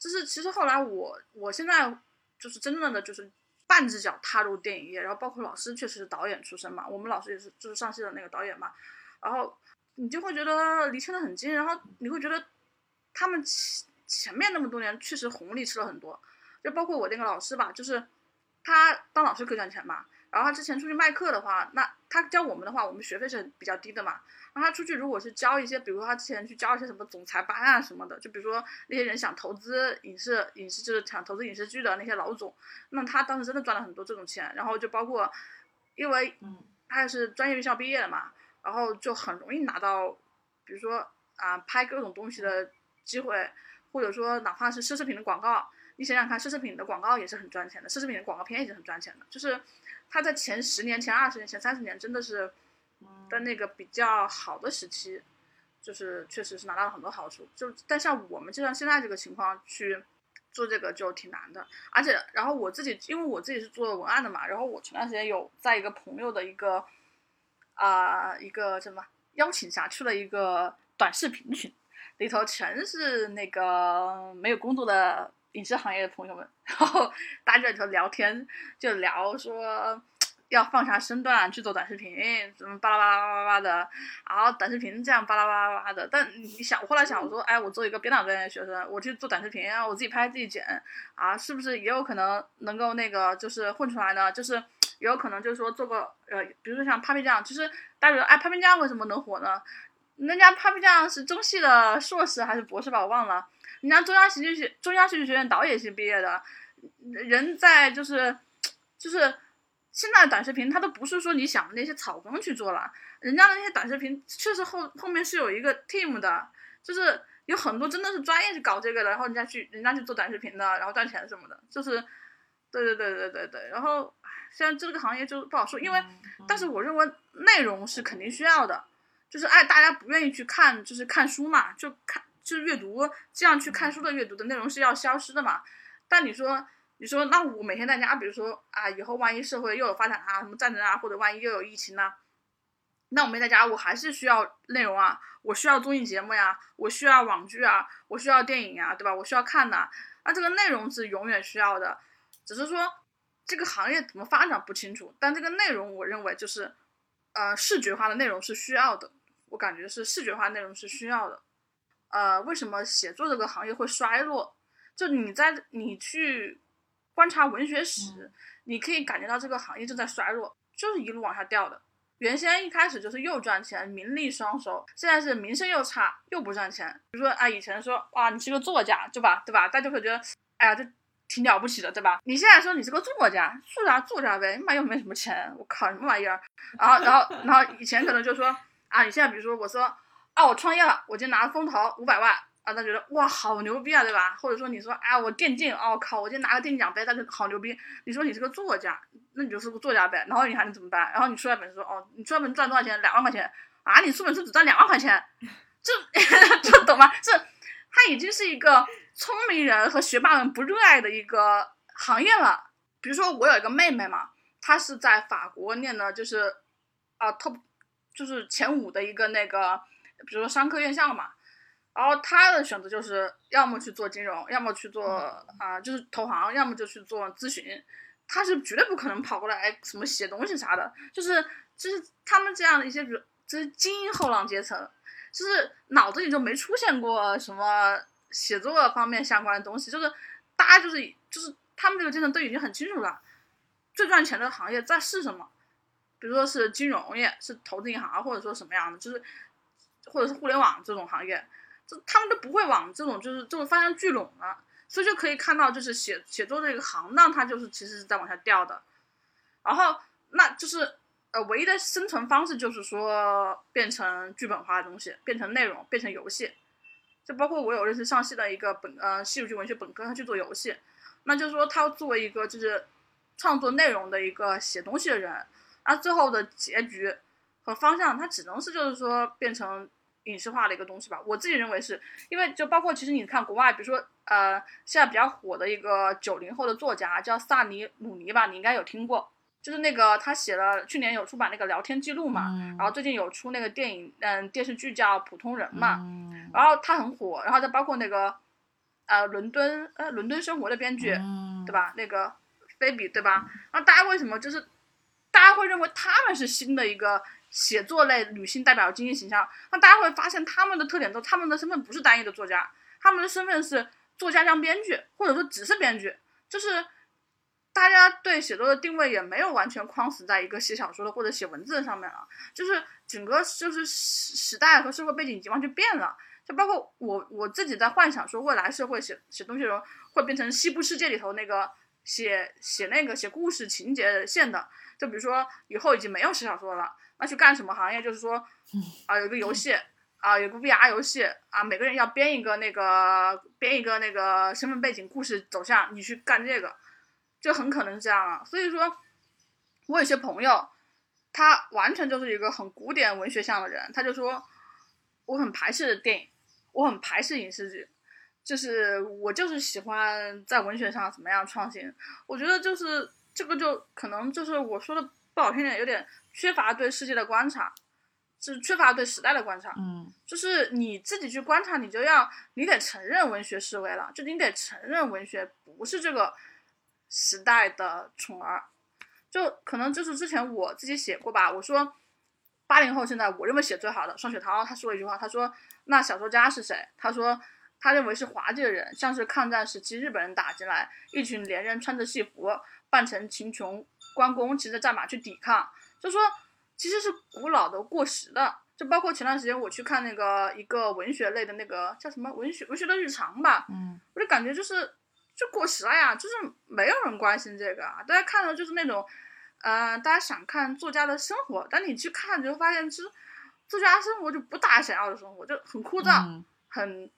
就是其实后来我我现在就是真正的就是半只脚踏入电影业，然后包括老师确实是导演出身嘛，我们老师也是就是上戏的那个导演嘛，然后你就会觉得离圈的很近，然后你会觉得他们前面那么多年确实红利吃了很多，就包括我那个老师吧，就是他当老师可以赚钱嘛，然后他之前出去卖课的话，那他教我们的话，我们学费是比较低的嘛，然后他出去如果是教一些，比如说他之前去教一些什么总裁办案什么的，就比如说那些人想投资影视影视就是想投资影视剧的那些老总，那他当时真的赚了很多这种钱，然后就包括因为他也是专业院校毕业的嘛，然后就很容易拿到比如说啊拍各种东西的机会，或者说哪怕是奢侈品的广告，你想想看，奢侈品的广告也是很赚钱的，奢侈品的广告片也是很赚钱的，就是他在前十年前二十年前三十年真的是在那个比较好的时期，就是确实是拿到了很多好处，就但像我们就像现在这个情况去做这个就挺难的。而且然后我自己因为我自己是做文案的嘛，然后我前段时间有在一个朋友的一个啊、呃、一个什么邀请下去了一个短视频群，里头全是那个没有工作的影视行业的朋友们，然后大家就聊天，就聊说要放下身段去做短视频，什么巴拉巴拉巴拉巴的，然后短视频这样巴拉巴拉巴的。但你想，我后来想，我说，哎，我做一个编导专业的学生，我去做短视频，我自己拍自己剪，啊，是不是也有可能能够那个就是混出来呢？就是也有可能就是说做个呃，比如说像 Papi酱，就是大家觉得，哎 ，Papi酱为什么能火呢？人家 Papi酱是中戏的硕士还是博士吧，我忘了。人家中央戏剧学中央戏剧学院导演系毕业的，人在就是就是现在的短视频，他都不是说你想的那些草根去做了，人家的那些短视频确实后后面是有一个 team 的，就是有很多真的是专业去搞这个的，然后人家去人家去做短视频的，然后赚钱什么的，就是对对对对对对。然后现在这个行业就不好说，因为但是我认为内容是肯定需要的，就是哎大家不愿意去看就是看书嘛，就看。就是阅读，这样去看书的阅读的内容是要消失的嘛？但你说，你说那我每天在家，比如说啊，以后万一社会又有发展啊，什么战争啊，或者万一又有疫情啊，那我没在家，我还是需要内容啊，我需要综艺节目呀、啊，我需要网剧啊，我需要电影啊，对吧？我需要看的、啊，那这个内容是永远需要的，只是说这个行业怎么发展不清楚，但这个内容我认为就是，呃，视觉化的内容是需要的，我感觉是视觉化内容是需要的。呃，为什么写作这个行业会衰落？就你在你去观察文学史，你可以感觉到这个行业正在衰落，就是一路往下掉的。原先一开始就是又赚钱，名利双收，现在是名声又差，又不赚钱。比如说啊，以前说哇，你是个作家，对吧？对吧？大家就会觉得，哎呀，这挺了不起的，对吧？你现在说你是个作家，作家作家呗，妈又没什么钱，我靠，什么玩意儿？然后，然后，然后以前可能就说啊，你现在比如说我说。啊，我创业了，我今天拿了风投五百万啊，他觉得哇好牛逼啊，对吧？或者说你说哎我电竞哦靠，我今天拿个电竞奖杯，他就好牛逼。你说你是个作家，那你就是个作家呗，然后你还能怎么办？然后你出来本书说哦，你出来本书赚多少钱？两万块钱啊？你出本书只赚两万块钱，这这懂吗？这他已经是一个聪明人和学霸人不热爱的一个行业了。比如说我有一个妹妹嘛，她是在法国念的，就是啊 top 就是前五的一个那个。比如说商科院校嘛，然后他的选择就是要么去做金融，要么去做啊、呃、就是投行，要么就去做咨询。他是绝对不可能跑过来什么写东西啥的，就是就是他们这样的一些，比如就是精英后浪阶层，就是脑子里就没出现过什么写作方面相关的东西，就是大家就是就是他们这个阶层都已经很清楚了，最赚钱的行业在是什么，比如说是金融业，是投资银行，或者说什么样的，就是。或者是互联网这种行业，就他们都不会往这种就是这种方向聚拢了，所以就可以看到就是写写作这个行当它就是其实是在往下掉的。然后那就是呃唯一的生存方式就是说变成剧本化的东西，变成内容，变成游戏。就包括我有认识上戏的一个本呃戏剧文学本科，他去做游戏，那就是说他作为一个就是创作内容的一个写东西的人，那最后的结局和方向，它只能是就是说变成影视化的一个东西吧。我自己认为是，因为就包括其实你看国外，比如说呃现在比较火的一个九零后的作家叫萨尼鲁尼吧，你应该有听过，就是那个他写了去年有出版那个聊天记录嘛，嗯、然后最近有出那个电影嗯电视剧叫普通人嘛，嗯、然后他很火，然后再包括那个呃伦敦呃伦敦生活的编剧、嗯、对吧，那个菲比对吧，那大家为什么就是大家会认为他们是新的一个写作类女性代表精英形象，那大家会发现他们的特点都，他们的身份不是单一的作家，他们的身份是作家加编剧，或者说只是编剧，就是大家对写作的定位也没有完全框死在一个写小说的或者写文字上面了，就是整个就是时代和社会背景已经完全变了，就包括我我自己在幻想说未来社会写写东西中会变成西部世界里头那个写写那个写故事情节线的，就比如说以后已经没有写小说了。那去干什么行业？就是说，啊、呃，有个游戏，啊、呃，有个 V R 游戏，啊、呃，每个人要编一个那个编一个那个身份背景故事走向，你去干这个，就很可能是这样了。所以说，我有些朋友，他完全就是一个很古典文学向的人，他就说，我很排斥电影，我很排斥影视剧，就是我就是喜欢在文学上怎么样创新。我觉得就是这个就可能就是我说的不好听点，有点。缺乏对世界的观察，是缺乏对时代的观察。嗯，就是你自己去观察，你就要你得承认文学式微了，就你得承认文学不是这个时代的宠儿。就可能就是之前我自己写过吧，我说八零后现在我认为写最好的双雪涛，他说一句话，他说那小说家是谁？他说他认为是滑稽的人，像是抗战时期日本人打进来，一群连人穿着戏服，扮成秦琼、关公，骑着战马去抵抗。就说其实是古老的过时的，就包括前段时间我去看那个一个文学类的那个叫什么文学文学的日常吧，嗯，我就感觉就是就过时了呀，就是没有人关心这个啊，大家看的就是那种呃大家想看作家的生活，但你去看就发现其实作家生活就不大想要的生活，就很枯燥、嗯、很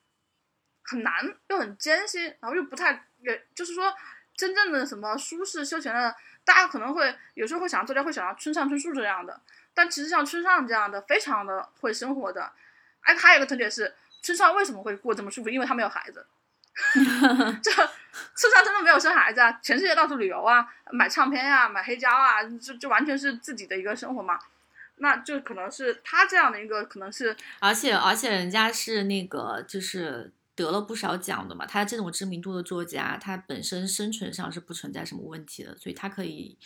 很难又很艰辛，然后又不太也就是说真正的什么舒适休闲的，大家可能会有时候会想作家会想到村上春树这样的，但其实像村上这样的非常的会生活的，哎，还有一个特点是村上为什么会过这么舒服？因为他没有孩子，这村上真的没有生孩子啊，全世界到处旅游啊，买唱片啊，买黑胶啊，就就完全是自己的一个生活嘛。那就可能是他这样的一个，可能是而且而且人家是那个就是。得了不少奖的嘛，他这种知名度的作家，他本身生存上是不存在什么问题的，所以他可以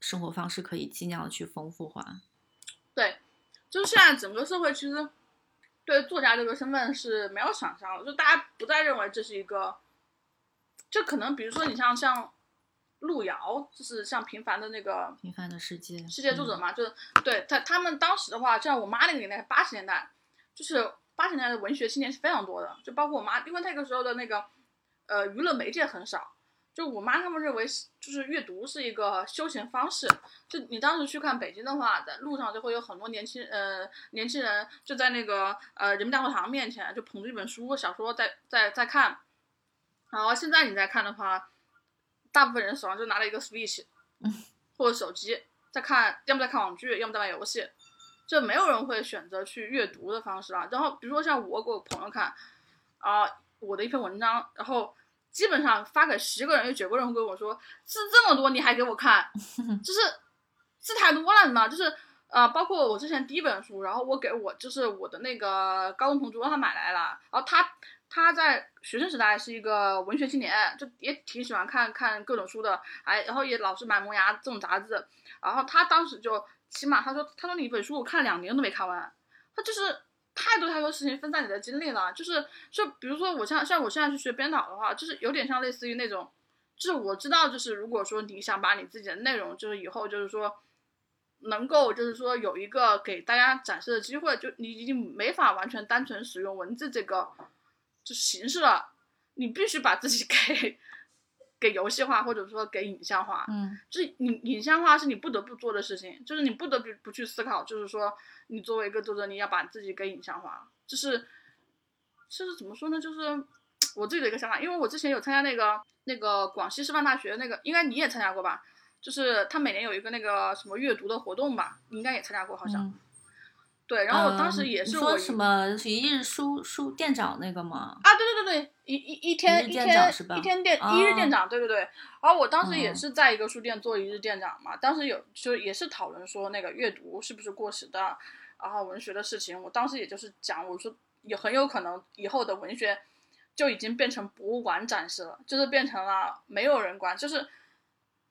生活方式可以尽量的去丰富化。对，就是现在整个社会其实对作家这个身份是没有想象的，就大家不再认为这是一个，就可能比如说你像像路遥，就是像平凡的那个平凡的世界世界作者嘛，嗯、就是对他他们当时的话，像我妈那个年代八十年代，就是。八十年代的文学青年是非常多的，就包括我妈，因为那个时候的那个，呃，娱乐媒介很少，就我妈他们认为就是阅读是一个休闲方式。就你当时去看北京的话，在路上就会有很多年轻呃年轻人就在那个呃人民大会堂面前就捧着一本书小说在在在看，然后现在你在看的话，大部分人手上就拿了一个 Switch 或者手机在看，要么在看网剧，要么在玩游戏。就没有人会选择去阅读的方式了、啊。然后比如说像我给我朋友看，啊、呃，我的一篇文章，然后基本上发给十个人有九个人会跟我说字这么多你还给我看，就是字太多了嘛。就是呃，包括我之前第一本书，然后我给我就是我的那个高中同桌他买来了，然后他他在学生时代是一个文学青年，就也挺喜欢看看各种书的，哎，然后也老是买《萌芽》这种杂志，然后他当时就。起码他说，他说你一本书我看两年都没看完，他就是太多太多事情分散你的精力了，就是就比如说我像像我现在去学编导的话，就是有点像类似于那种，就是我知道就是如果说你想把你自己的内容就是以后就是说能够就是说有一个给大家展示的机会，就你已经没法完全单纯使用文字这个就形式了，你必须把自己给。给游戏化或者说给影像化，嗯，就是你影像化是你不得不做的事情，就是你不得不不去思考，就是说你作为一个作者，你要把自己给影像化，就是，就是怎么说呢？就是我自己的一个想法，因为我之前有参加那个那个广西师范大学那个，应该你也参加过吧？就是他每年有一个那个什么阅读的活动吧，你应该也参加过，好像、嗯、对，然后我当时也是我、呃、说什么一日书书店长那个吗？啊，对对对对，一一一天一天一天店、哦、一日店长，对对对。然后我当时也是在一个书店做一日店长嘛，嗯、当时有就也是讨论说那个阅读是不是过时的，然后文学的事情。我当时也就是讲，我说也很有可能以后的文学就已经变成博物馆展示了，就是变成了没有人管，就是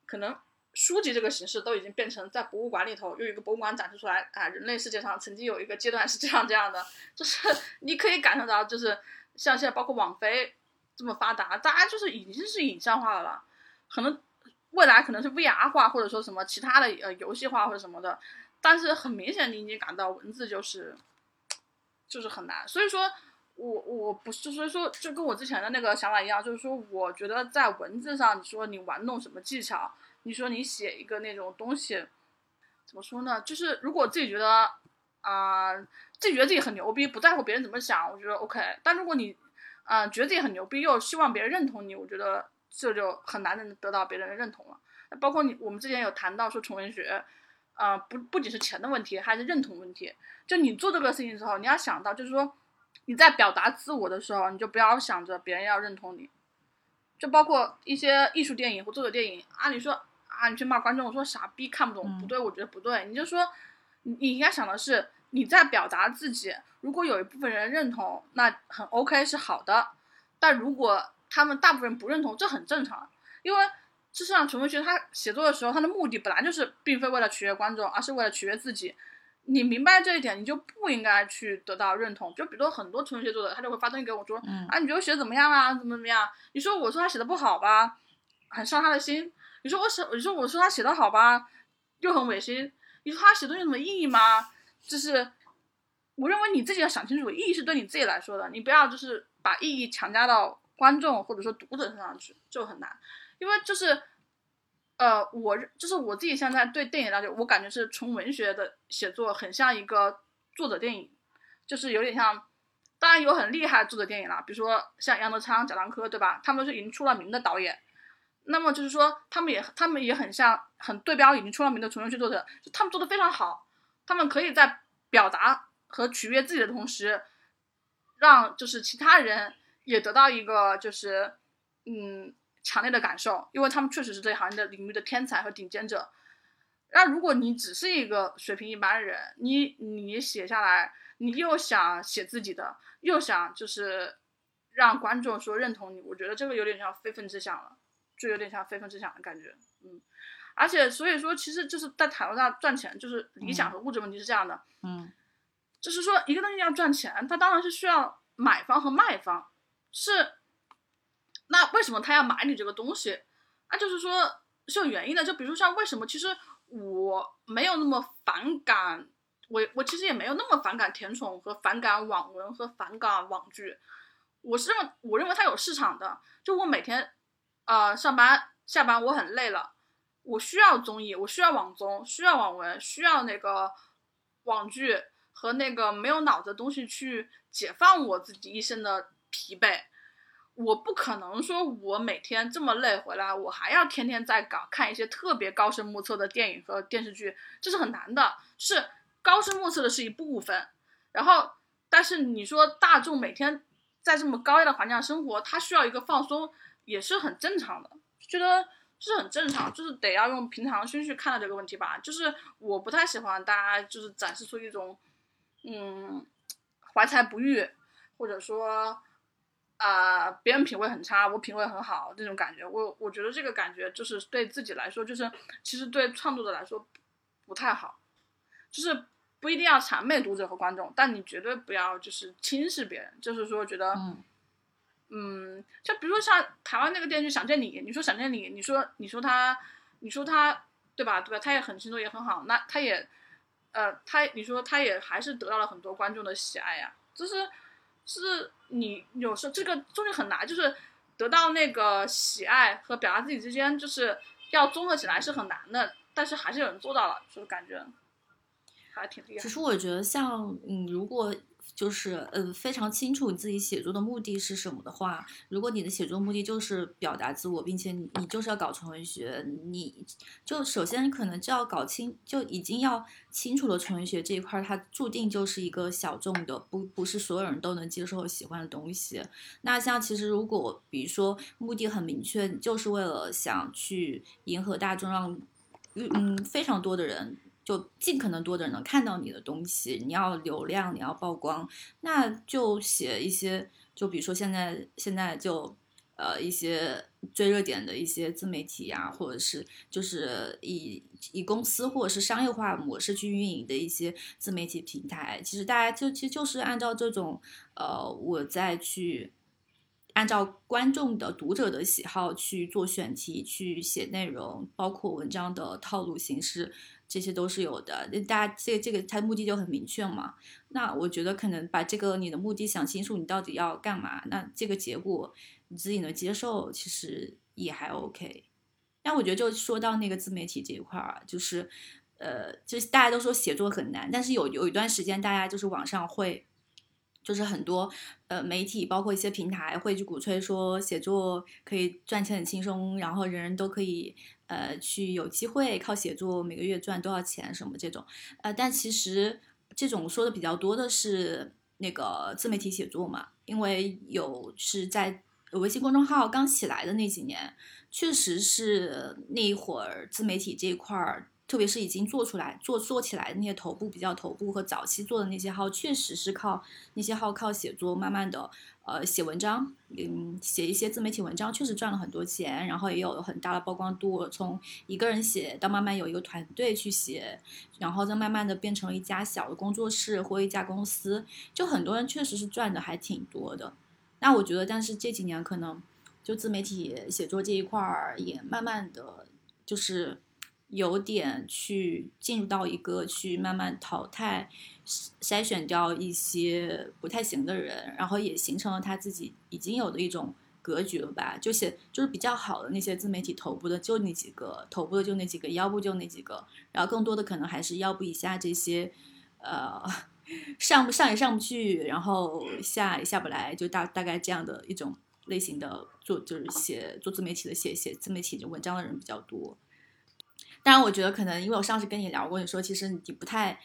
可能。书籍这个形式都已经变成在博物馆里头用一个博物馆展示出来啊！人类世界上曾经有一个阶段是这样这样的，就是你可以感受到，就是像现在包括网飞这么发达，大家就是已经是影像化的了，可能未来可能是 V R 化或者说什么其他的呃游戏化或者什么的，但是很明显你已经感到文字就是就是很难，所以说我我不是所以说就跟我之前的那个想法一样，就是说我觉得在文字上你说你玩弄什么技巧。你说你写一个那种东西，怎么说呢？就是如果自己觉得啊、呃，自己觉得自己很牛逼，不在乎别人怎么想，我觉得 OK。但如果你啊、呃、觉得自己很牛逼，又希望别人认同你，我觉得这就很难能得到别人的认同了。包括你，我们之前有谈到说纯文学，啊、呃，不不仅是钱的问题，还是认同问题。就你做这个事情之后，你要想到，就是说你在表达自我的时候，你就不要想着别人要认同你。就包括一些艺术电影或作者电影啊，你说。啊！你去骂观众，我说傻逼看不懂，嗯、不对，我觉得不对。你就说，你应该想的是你在表达自己。如果有一部分人认同，那很 OK 是好的。但如果他们大部分人不认同，这很正常。因为就像纯文学，他写作的时候，他的目的本来就是并非为了取悦观众，而是为了取悦自己。你明白这一点，你就不应该去得到认同。就比如说很多纯文学作者，他就会发东西给我说、嗯，啊，你觉得写的怎么样啊？怎么怎么样？你说我说他写的不好吧，很伤他的心。你说我写，你说我说他写的好吧，又很违心。你说他写东西有什么意义吗？就是我认为你自己要想清楚，意义是对你自己来说的，你不要就是把意义强加到观众或者说读者身上去，就很难。因为就是，呃，我就是我自己现在对电影了解，我感觉是纯文学的写作很像一个作者电影，就是有点像。当然有很厉害的作者电影啦，比如说像杨德昌、贾樟柯，对吧？他们是已经出了名的导演。那么就是说他们也他们也很像很对标已经出了名的纯文学作者，就他们做的非常好，他们可以在表达和取悦自己的同时，让就是其他人也得到一个就是嗯强烈的感受，因为他们确实是这行业的领域的天才和顶尖者。那如果你只是一个水平一般的人，你你写下来，你又想写自己的，又想就是让观众说认同你，我觉得这个有点像非分之想了。就有点像非分之想的感觉，嗯，而且所以说，其实就是在谈论上赚钱，就是理想和物质问题是这样的，嗯，就是说一个东西要赚钱，它当然是需要买方和卖方，是，那为什么他要买你这个东西？啊，就是说是有原因的，就比如像为什么，其实我没有那么反感，我我其实也没有那么反感甜宠和反感网文和反感网剧，我是认为我认为它有市场的，就我每天。呃，上班下班我很累了，我需要综艺，我需要网综，需要网文，需要那个网剧和那个没有脑子的东西去解放我自己一身的疲惫。我不可能说我每天这么累回来，我还要天天在搞看一些特别高深莫测的电影和电视剧，这是很难的。是高深莫测的是一部分，然后但是你说大众每天在这么高压的环境下生活，他需要一个放松。也是很正常的，觉得是很正常，就是得要用平常心去看待这个问题吧。就是我不太喜欢大家就是展示出一种，嗯，怀才不遇，或者说，啊、呃，别人品味很差，我品味很好这种感觉。我我觉得这个感觉就是对自己来说，就是其实对创作者来说不太好，就是不一定要谄媚读者和观众，但你绝对不要就是轻视别人，就是说觉得。嗯嗯，就比如说像台湾那个电视剧《想见你》，你说《想见你》，你说你说他，你说他，对吧？对吧？他也很轻松，也很好，那他也，呃，他你说他也还是得到了很多观众的喜爱呀、啊。就是，是你有时候这个东西很难，就是得到那个喜爱和表达自己之间，就是要综合起来是很难的，但是还是有人做到了，就是感觉还挺厉害。其实我觉得像，嗯，如果。就是嗯非常清楚你自己写作的目的是什么的话，如果你的写作目的就是表达自我，并且你你就是要搞纯文学，你就首先可能就要搞清，就已经要清楚了纯文学这一块它注定就是一个小众的，不不是所有人都能接受和喜欢的东西。那像其实如果比如说目的很明确，就是为了想去迎合大众，让嗯非常多的人，就尽可能多的人能看到你的东西，你要流量，你要曝光，那就写一些，就比如说现在现在就呃一些追热点的一些自媒体啊，或者是就是以以公司或者是商业化模式去运营的一些自媒体平台，其实大家就其实就是按照这种呃我再去按照观众的读者的喜好去做选题，去写内容，包括文章的套路形式，这些都是有的，大家这个、这个它目的就很明确嘛。那我觉得可能把这个你的目的想清楚，你到底要干嘛，那这个结果你自己能接受，其实也还 OK。 那我觉得就说到那个自媒体这一块儿，就是呃，就是大家都说写作很难，但是有有一段时间大家就是网上会就是很多呃媒体包括一些平台会去鼓吹说写作可以赚钱很轻松，然后人人都可以呃去有机会靠写作每个月赚多少钱什么这种，呃但其实这种说的比较多的是那个自媒体写作嘛，因为有是在微信公众号刚起来的那几年，确实是那一会儿自媒体这一块儿，特别是已经做出来做做起来的那些头部比较头部和早期做的那些号，确实是靠那些号靠写作慢慢的呃写文章，嗯写一些自媒体文章确实赚了很多钱，然后也有很大的曝光度，从一个人写到慢慢有一个团队去写，然后再慢慢的变成一家小的工作室或一家公司，就很多人确实是赚的还挺多的。那我觉得但是这几年可能就自媒体写作这一块儿也慢慢的就是有点去进入到一个去慢慢淘汰筛选掉一些不太行的人，然后也形成了他自己已经有的一种格局了吧，就写就是比较好的那些自媒体头部的就那几个，头部的就那几个，腰部就那几个，然后更多的可能还是腰部以下这些呃上不上也上不去，然后下也下不来，就大大概这样的一种类型的做就是写做自媒体的写写自媒体文章的人比较多。当然我觉得可能因为我上次跟你聊过，你说其实你不太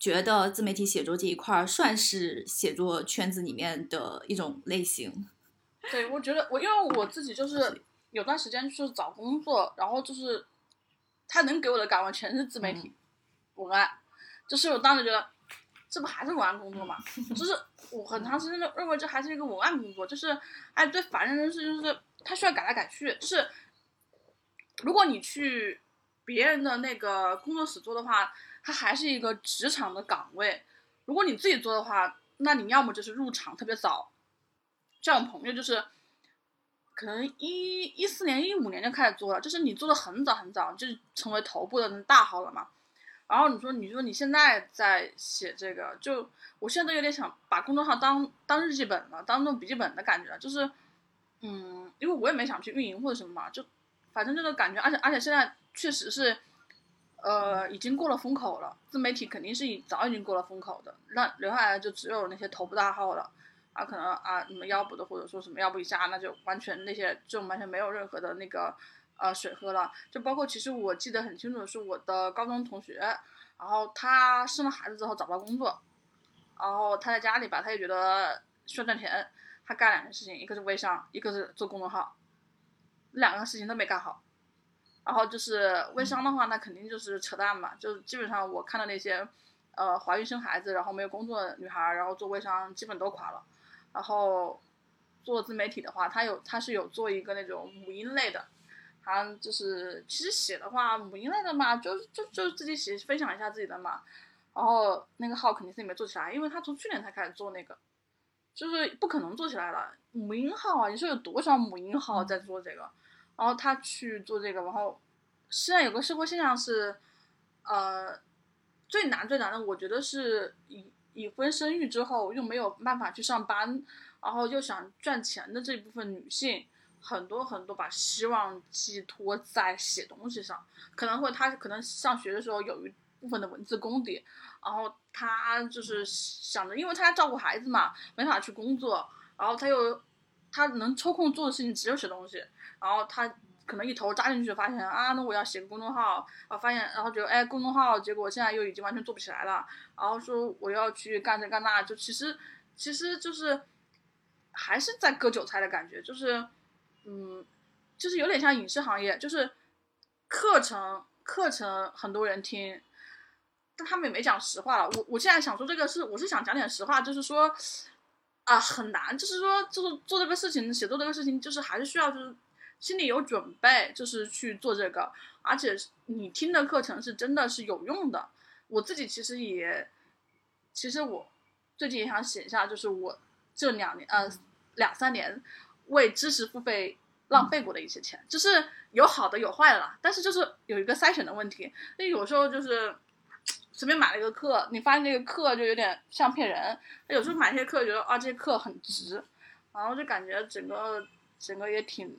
觉得自媒体写作这一块算是写作圈子里面的一种类型。对，我觉得我因为我自己就是有段时间就是找工作，然后就是他能给我的岗位全是自媒体文案、嗯、就是我当时觉得这不还是文案工作嘛，就是我很长时间认为这还是一个文案工作，就是哎最烦人的是就是他需要改来改去，就是如果你去别人的那个工作室做的话，它还是一个职场的岗位，如果你自己做的话，那你要么就是入场特别早，像我朋友就是可能一一四年一五年就开始做了，就是你做的很早很早，就是成为头部的大号了嘛。然后你说你说你现在在写这个，就我现在都有点想把公众号当当日记本了，当那种笔记本的感觉，就是嗯，因为我也没想去运营或者什么嘛，就反正这个感觉，而且而且现在确实是，呃，已经过了风口了。自媒体肯定是已早已经过了风口的，那留下来就只有那些头部大号了，啊，可能啊什么腰部的或者说什么腰部以下，那就完全那些这种完全没有任何的那个呃水喝了。就包括其实我记得很清楚的是我的高中同学，然后他生了孩子之后找不到工作，然后他在家里吧，他也觉得需要赚钱，他干两件事情，一个是微商，一个是做公众号。两个事情都没干好，然后就是微商的话那肯定就是扯淡嘛，就基本上我看到那些呃怀孕生孩子然后没有工作的女孩，然后做微商基本都垮了。然后做自媒体的话，他有他是有做一个那种母婴类的，他就是其实写的话母婴类的嘛，就就就自己写分享一下自己的嘛，然后那个号肯定是也没做起来，因为他从去年才开始做那个，就是不可能做起来了。母婴号啊，你说有多少母婴号在做这个？然后他去做这个，然后现在有个社会现象是，呃，最难最难的，我觉得是已已婚生育之后又没有办法去上班，然后又想赚钱的这部分女性，很多很多把希望寄托在写东西上，可能会她可能上学的时候有一部分的文字功底，然后他就是想着因为他照顾孩子嘛，没法去工作，然后他又他能抽空做的事情只有写东西，然后他可能一头扎进去发现啊，那我要写个公众号啊，发现然后觉得哎公众号结果现在又已经完全做不起来了，然后说我要去干这干那，就其实其实就是还是在割韭菜的感觉，就是嗯就是有点像影视行业，就是课程课程很多人听，但他们也没讲实话了。我我现在想说这个是我是想讲点实话，就是说啊、呃、很难，就是说就是做这个事情写作这个事情就是还是需要就是心里有准备，就是去做这个，而且你听的课程是真的是有用的。我自己其实也，其实我最近也想写一下，就是我这两年呃两三年为知识付费浪费过的一些钱，就是有好的有坏的啦，但是就是有一个筛选的问题。那有时候就是随便买了一个课，你发现这个课就有点像骗人。有时候买这些课觉得啊这些课很值，然后就感觉整个整个也挺。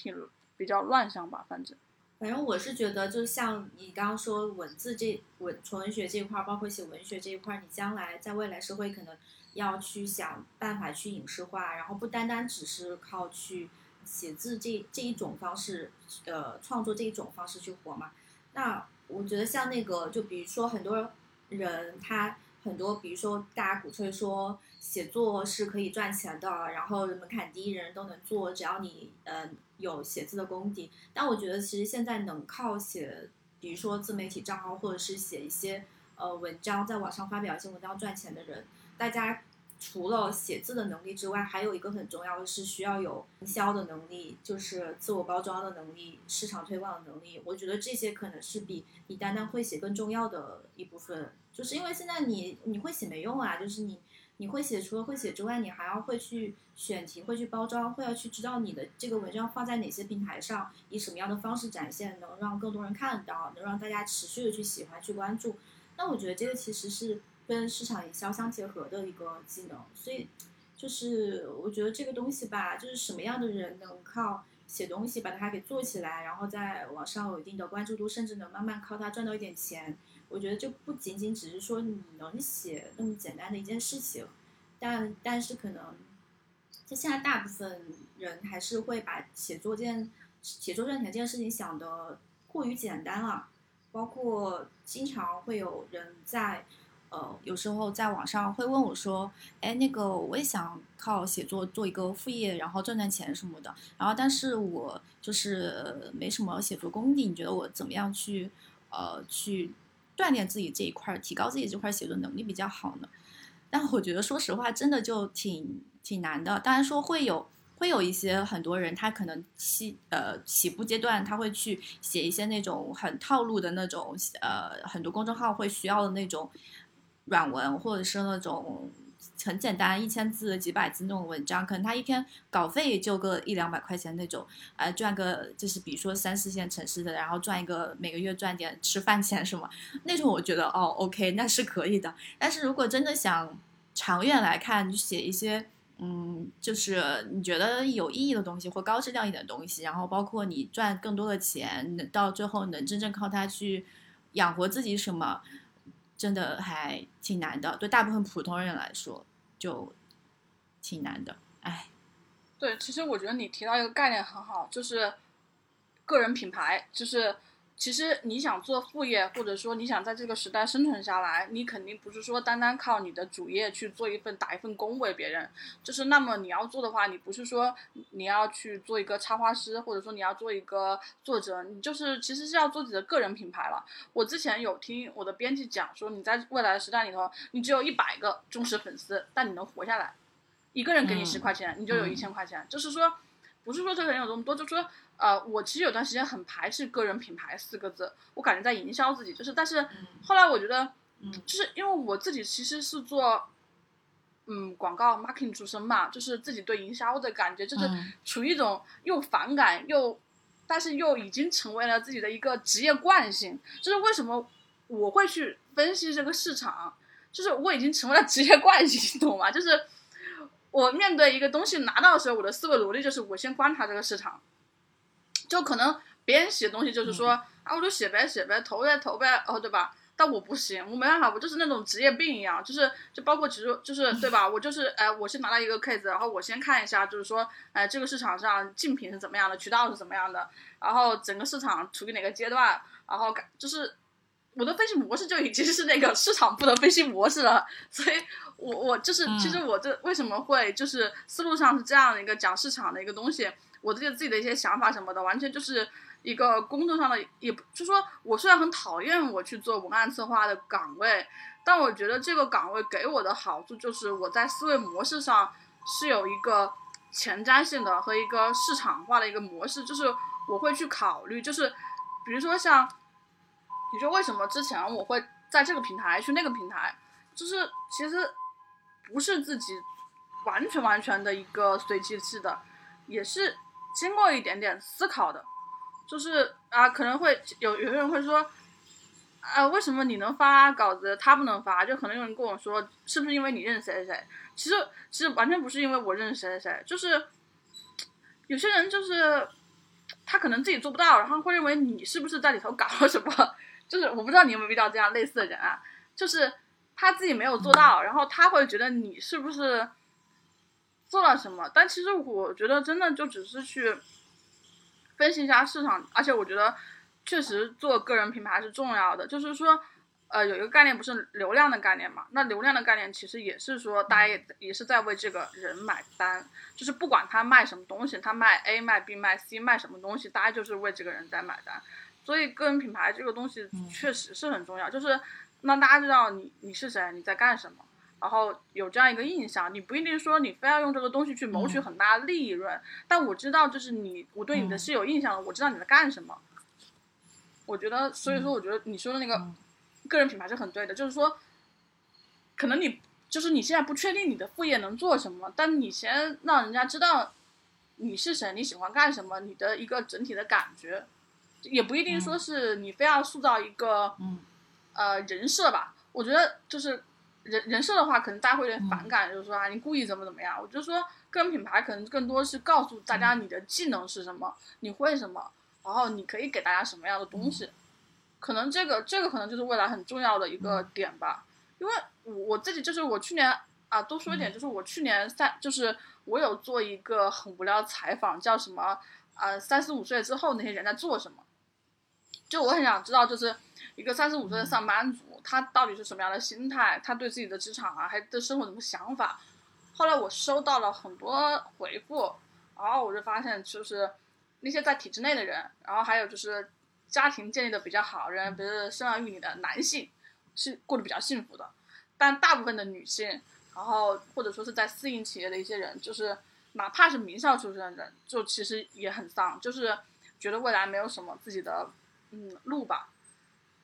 挺比较乱象吧，反正反正我是觉得就像你刚刚说文字这文纯文学这一块，包括写文学这一块，你将来在未来社会可能要去想办法去影视化，然后不单单只是靠去写字这这一种方式呃创作这一种方式去活嘛。那我觉得像那个就比如说很多人他很多比如说大家鼓吹说写作是可以赚钱的，然后门槛低人人都能做，只要你呃有写字的功底。但我觉得其实现在能靠写比如说自媒体账号或者是写一些呃文章，在网上发表一些文章赚钱的人，大家除了写字的能力之外，还有一个很重要的是需要有营销的能力，就是自我包装的能力、市场推广的能力。我觉得这些可能是比你单单会写更重要的一部分，就是因为现在你你会写没用啊，就是你你会写除了会写之外，你还要会去选题，会去包装，会要去知道你的这个文章放在哪些平台上，以什么样的方式展现，能让更多人看到，能让大家持续的去喜欢去关注。那我觉得这个其实是跟市场营销相结合的一个技能，所以就是我觉得这个东西吧，就是什么样的人能靠写东西把它给做起来，然后在网上有一定的关注度，甚至能慢慢靠它赚到一点钱。我觉得就不仅仅只是说你能写那么简单的一件事情，但但是可能在现在大部分人还是会把写作件写作赚钱这件事情想得过于简单了，包括经常会有人在呃有时候在网上会问我说，哎那个我也想靠写作做一个副业，然后赚赚钱什么的，然后但是我就是没什么写作功底，你觉得我怎么样去呃去锻炼自己这一块，提高自己这块写作能力比较好呢？但我觉得说实话真的就挺挺难的。当然说会有会有一些很多人他可能起呃起步阶段他会去写一些那种很套路的那种呃很多公众号会需要的那种软文，或者是那种很简单一千字几百字那种文章，可能他一篇稿费也就个一两百块钱那种，呃，赚个就是比如说三四线城市的，然后赚一个每个月赚点吃饭钱什么那种，我觉得哦 OK 那是可以的。但是如果真的想长远来看，就写一些嗯，就是你觉得有意义的东西或高质量一点的东西，然后包括你赚更多的钱，到最后能真正靠它去养活自己什么，真的还挺难的，对大部分普通人来说就挺难的。哎，对，其实我觉得你提到一个概念很好，就是个人品牌，就是其实你想做副业，或者说你想在这个时代生存下来，你肯定不是说单单靠你的主业去做一份打一份工为别人，就是那么你要做的话，你不是说你要去做一个插画师，或者说你要做一个作者，你就是其实是要做自己的个人品牌了。我之前有听我的编辑讲说，你在未来的时代里头，你只有一百个忠实粉丝，但你能活下来，一个人给你十块钱，你就有一千块钱，就是说不是说这个人有这么多，就说呃，我其实有段时间很排斥个人品牌四个字，我感觉在营销自己，就是但是后来我觉得、嗯、就是因为我自己其实是做嗯广告 marketing 出身嘛，就是自己对营销的感觉就是处于一种又反感又但是又已经成为了自己的一个职业惯性，就是为什么我会去分析这个市场，就是我已经成为了职业惯性，懂吗？就是我面对一个东西拿到的时候，我的思维逻辑就是我先观察这个市场，就可能别人写东西就是说、嗯、啊我就写呗写呗投呗投呗哦对吧，但我不行，我没办法，我就是那种职业病一样，就是就包括其实就是对吧，我就是哎、呃，我先拿到一个 case， 然后我先看一下就是说哎、呃，这个市场上竞品是怎么样的，渠道是怎么样的，然后整个市场处于哪个阶段，然后就是我的分析模式就已经是那个市场部的分析模式了，所以我我就是其实我这为什么会就是思路上是这样的一个讲市场的一个东西，我对自己的一些想法什么的完全就是一个工作上的，也就是说我虽然很讨厌我去做文案策划的岗位，但我觉得这个岗位给我的好处就是我在思维模式上是有一个前瞻性的和一个市场化的一个模式，就是我会去考虑，就是比如说像你说为什么之前我会在这个平台去那个平台，就是其实不是自己完全完全的一个随机性的，也是经过一点点思考的，就是啊，可能会有有些人会说，啊，为什么你能发稿子他不能发？就可能有人跟我说，是不是因为你认识谁谁？其实其实完全不是因为我认识谁谁，就是有些人就是他可能自己做不到，然后会认为你是不是在里头搞了什么？就是我不知道你有没有遇到这样类似的人啊，就是他自己没有做到，然后他会觉得你是不是做了什么，但其实我觉得真的就只是去分析一下市场，而且我觉得确实做个人品牌是重要的，就是说呃，有一个概念不是流量的概念嘛，那流量的概念其实也是说大家 也, 也是在为这个人买单，就是不管他卖什么东西，他卖 A 卖 B 卖 C 卖什么东西，大家就是为这个人在买单，所以个人品牌这个东西确实是很重要，就是让大家知道你你是谁，你在干什么，然后有这样一个印象，你不一定说你非要用这个东西去谋取很大的利润、嗯、但我知道就是你我对你的是有印象的、嗯、我知道你在干什么，我觉得所以说我觉得你说的那个个人品牌是很对的，就是说可能你就是你现在不确定你的副业能做什么，但你先让人家知道你是谁，你喜欢干什么，你的一个整体的感觉，也不一定说是你非要塑造一个、嗯、呃人设吧，我觉得就是人人设的话可能大家会有点反感，就是说啊你故意怎么怎么样，我就说个人品牌可能更多是告诉大家你的技能是什么，你会什么，然后你可以给大家什么样的东西，可能这个这个可能就是未来很重要的一个点吧。因为我自己就是我去年啊多说一点，就是我去年三就是我有做一个很无聊的采访，叫什么啊三十五岁之后那些人在做什么，就我很想知道就是一个三十五岁的上班族他到底是什么样的心态，他对自己的职场啊还对生活什么想法，后来我收到了很多回复，然后我就发现就是那些在体制内的人，然后还有就是家庭建立的比较好人，比如生儿育女的男性是过得比较幸福的，但大部分的女性然后或者说是在私营企业的一些人，就是哪怕是名校出身的人就其实也很丧，就是觉得未来没有什么自己的嗯路吧，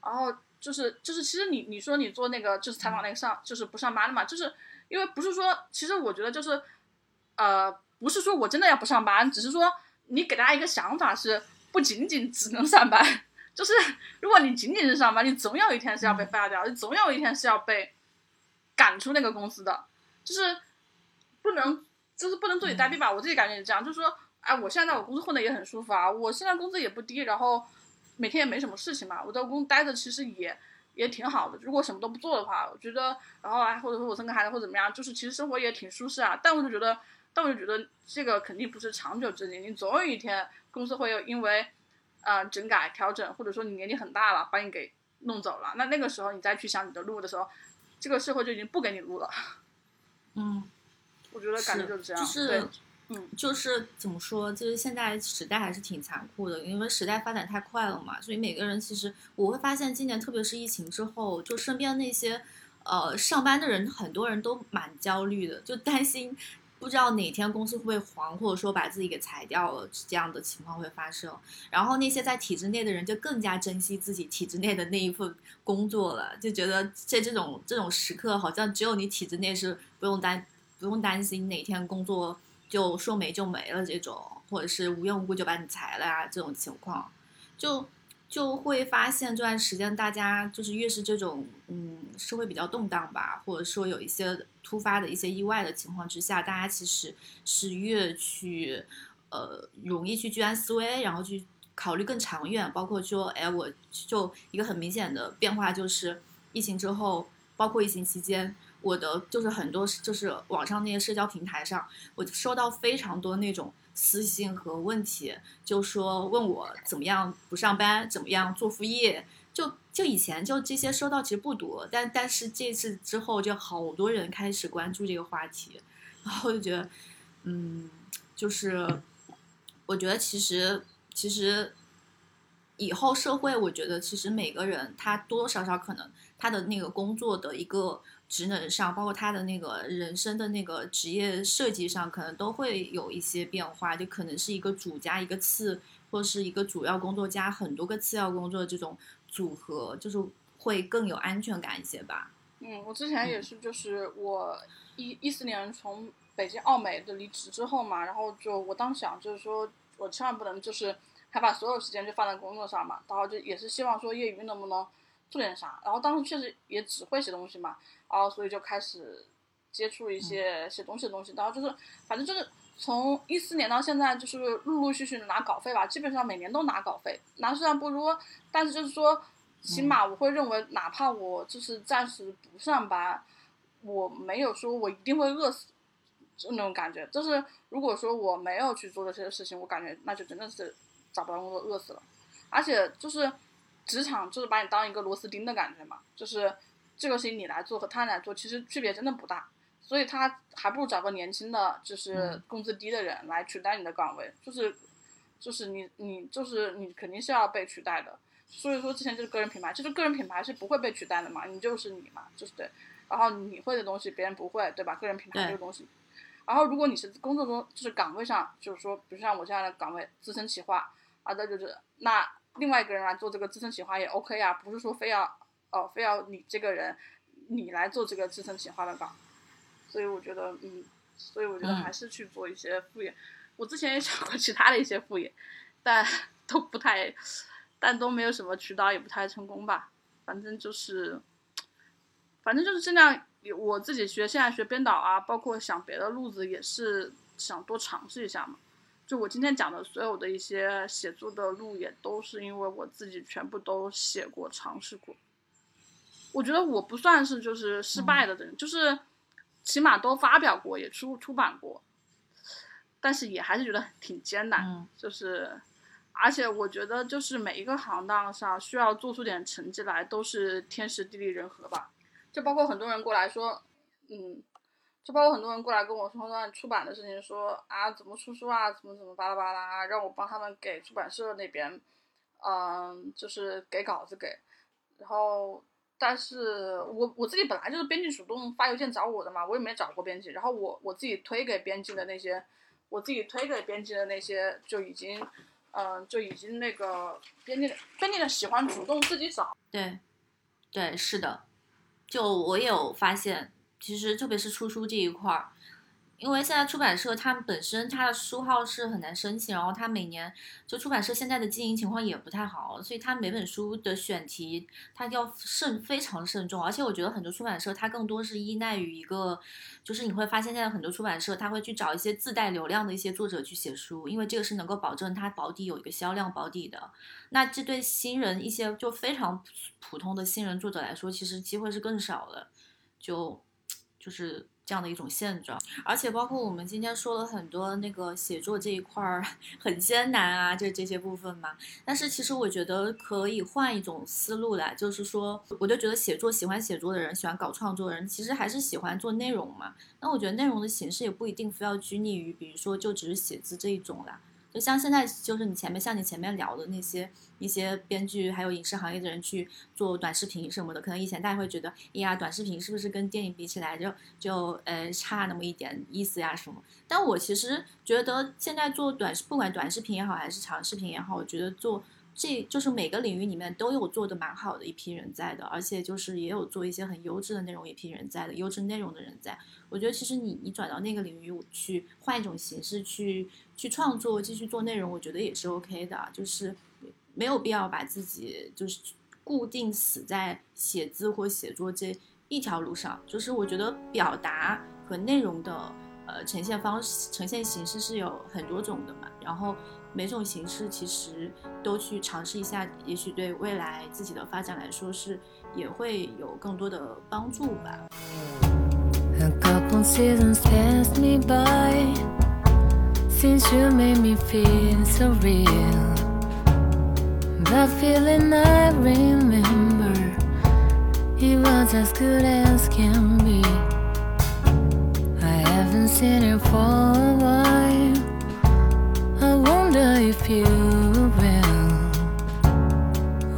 然后就是就是其实你你说你做那个就是采访那个上就是不上班的嘛，就是因为不是说其实我觉得就是呃不是说我真的要不上班，只是说你给大家一个想法是不仅仅只能上班，就是如果你仅仅是上班，你总有一天是要被 fire 掉，你总有一天是要被赶出那个公司的，就是不能就是不能坐以待毙吧，我自己感觉是这样，就是说哎我现在在我公司混的也很舒服啊，我现在工资也不低，然后每天也没什么事情嘛，我在公司待着其实也也挺好的，如果什么都不做的话，我觉得然后哎或者说我生个孩子或者怎么样，就是其实生活也挺舒适啊，但我就觉得但我就觉得这个肯定不是长久之计，你总有一天公司会有因为呃整改调整，或者说你年纪很大了把你给弄走了，那那个时候你再去想你的路的时候，这个社会就已经不给你路了。嗯，我觉得感觉就是这样，是、就是、嗯，就是怎么说，就是现在时代还是挺残酷的，因为时代发展太快了嘛，所以每个人其实我会发现今年特别是疫情之后，就身边那些呃上班的人很多人都蛮焦虑的，就担心不知道哪天公司会不会黄，或者说把自己给裁掉了，这样的情况会发生。然后那些在体制内的人就更加珍惜自己体制内的那一份工作了，就觉得在这种这种时刻，好像只有你体制内是不用担不用担心哪天工作就说没就没了这种，或者是无缘无故就把你裁了啊这种情况，就就会发现这段时间大家就是越是这种嗯社会比较动荡吧，或者说有一些突发的一些意外的情况之下，大家其实是越去呃容易去居安思危，然后去考虑更长远，包括说哎，我就一个很明显的变化就是疫情之后，包括疫情期间，我的就是很多就是网上那些社交平台上，我收到非常多那种私信和问题，就说问我怎么样不上班，怎么样做副业，就就以前就这些收到其实不多，但但是这次之后就好多人开始关注这个话题，然后就觉得嗯，就是我觉得其实其实以后社会，我觉得其实每个人他多多少少可能他的那个工作的一个职能上，包括他的那个人生的那个职业设计上，可能都会有一些变化，就可能是一个主加一个次，或是一个主要工作加很多个次要工作，这种组合就是会更有安全感一些吧。嗯，我之前也是，就是我一一四年从北京奥美的离职之后嘛，然后就我当时想就是说我千万不能就是还把所有时间就放在工作上嘛，然后就也是希望说业余能不能做点啥，然后当时确实也只会写东西嘛，然后所以就开始接触一些写东西的东西，然后就是反正就是从一四年到现在就是陆陆续续的拿稿费吧，基本上每年都拿稿费，拿虽然不多，但是就是说起码我会认为哪怕我就是暂时不上班，我没有说我一定会饿死那种感觉，就是如果说我没有去做这些事情，我感觉那就真的是找不到工作饿死了。而且就是职场就是把你当一个螺丝钉的感觉嘛，就是这个事情你来做和他来做其实区别真的不大，所以他还不如找个年轻的就是工资低的人来取代你的岗位，就是就是你你就是你肯定是要被取代的。所以说之前就是个人品牌，就是个人品牌是不会被取代的嘛，你就是你嘛，就是对，然后你会的东西别人不会，对吧，个人品牌这个东西。然后如果你是工作中就是岗位上，就是说比如像我这样的岗位自身企划啊，那就是那另外一个人来做这个自身企划也 OK 啊，不是说非要哦非要你这个人你来做这个自身企划的岗。所以我觉得嗯，所以我觉得还是去做一些副业、嗯、我之前也想过其他的一些副业，但都不太但都没有什么渠道，也不太成功吧，反正就是反正就是尽量我自己学，现在学编导啊，包括想别的路子也是想多尝试一下嘛。就我今天讲的所有的一些写作的路也都是因为我自己全部都写过尝试过，我觉得我不算是就是失败的人、嗯、就是起码都发表过也出出版过，但是也还是觉得挺艰难、嗯、就是而且我觉得就是每一个行当上需要做出点成绩来都是天时地利人和吧，就包括很多人过来说，嗯，就包括很多人过来跟我说说出版的事情，说啊怎么出书啊，怎么怎么巴拉巴拉，让我帮他们给出版社那边，嗯，就是给稿子给，然后但是我我自己本来就是编辑主动发邮件找我的嘛，我也没找过编辑，然后我我自己推给编辑的那些，我自己推给编辑的那些就已经，嗯，就已经那个编辑编辑的喜欢主动自己找，对，对，是的。就我也有发现，其实特别是出书这一块儿，因为现在出版社他们本身他的书号是很难申请，然后他每年就出版社现在的经营情况也不太好，所以他每本书的选题他要慎非常慎重，而且我觉得很多出版社他更多是依赖于一个，就是你会发现现在很多出版社他会去找一些自带流量的一些作者去写书，因为这个是能够保证他保底有一个销量保底的，那这对新人一些就非常普通的新人作者来说其实机会是更少的，就就是这样的一种现状。而且包括我们今天说了很多那个写作这一块儿很艰难啊，这这些部分嘛，但是其实我觉得可以换一种思路来，就是说我就觉得写作喜欢写作的人喜欢搞创作的人其实还是喜欢做内容嘛，那我觉得内容的形式也不一定非要拘泥于比如说就只是写字这一种啦，就像现在就是你前面像你前面聊的那些一些编剧还有影视行业的人去做短视频什么的，可能以前大家会觉得呀短视频是不是跟电影比起来就就呃差那么一点意思呀什么，但我其实觉得现在做短不管短视频也好还是长视频也好，我觉得做这就是每个领域里面都有做的蛮好的一批人在的，而且就是也有做一些很优质的内容一批人在的优质内容的人在，我觉得其实你你转到那个领域去换一种形式去去创作继续做内容，我觉得也是 OK 的，就是没有必要把自己就是固定死在写字或写作这一条路上，就是我觉得表达和内容的呃呈现方式呈现形式是有很多种的嘛，然后每种形式其实都去尝试一下，也许对未来自己的发展来说是也会有更多的帮助吧。 A couple seasons passed me by Since you made me feel so real That feeling I remember It was as good as can be I haven't seen it for a while I wonder if you will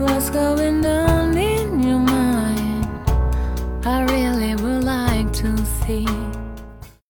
What's going on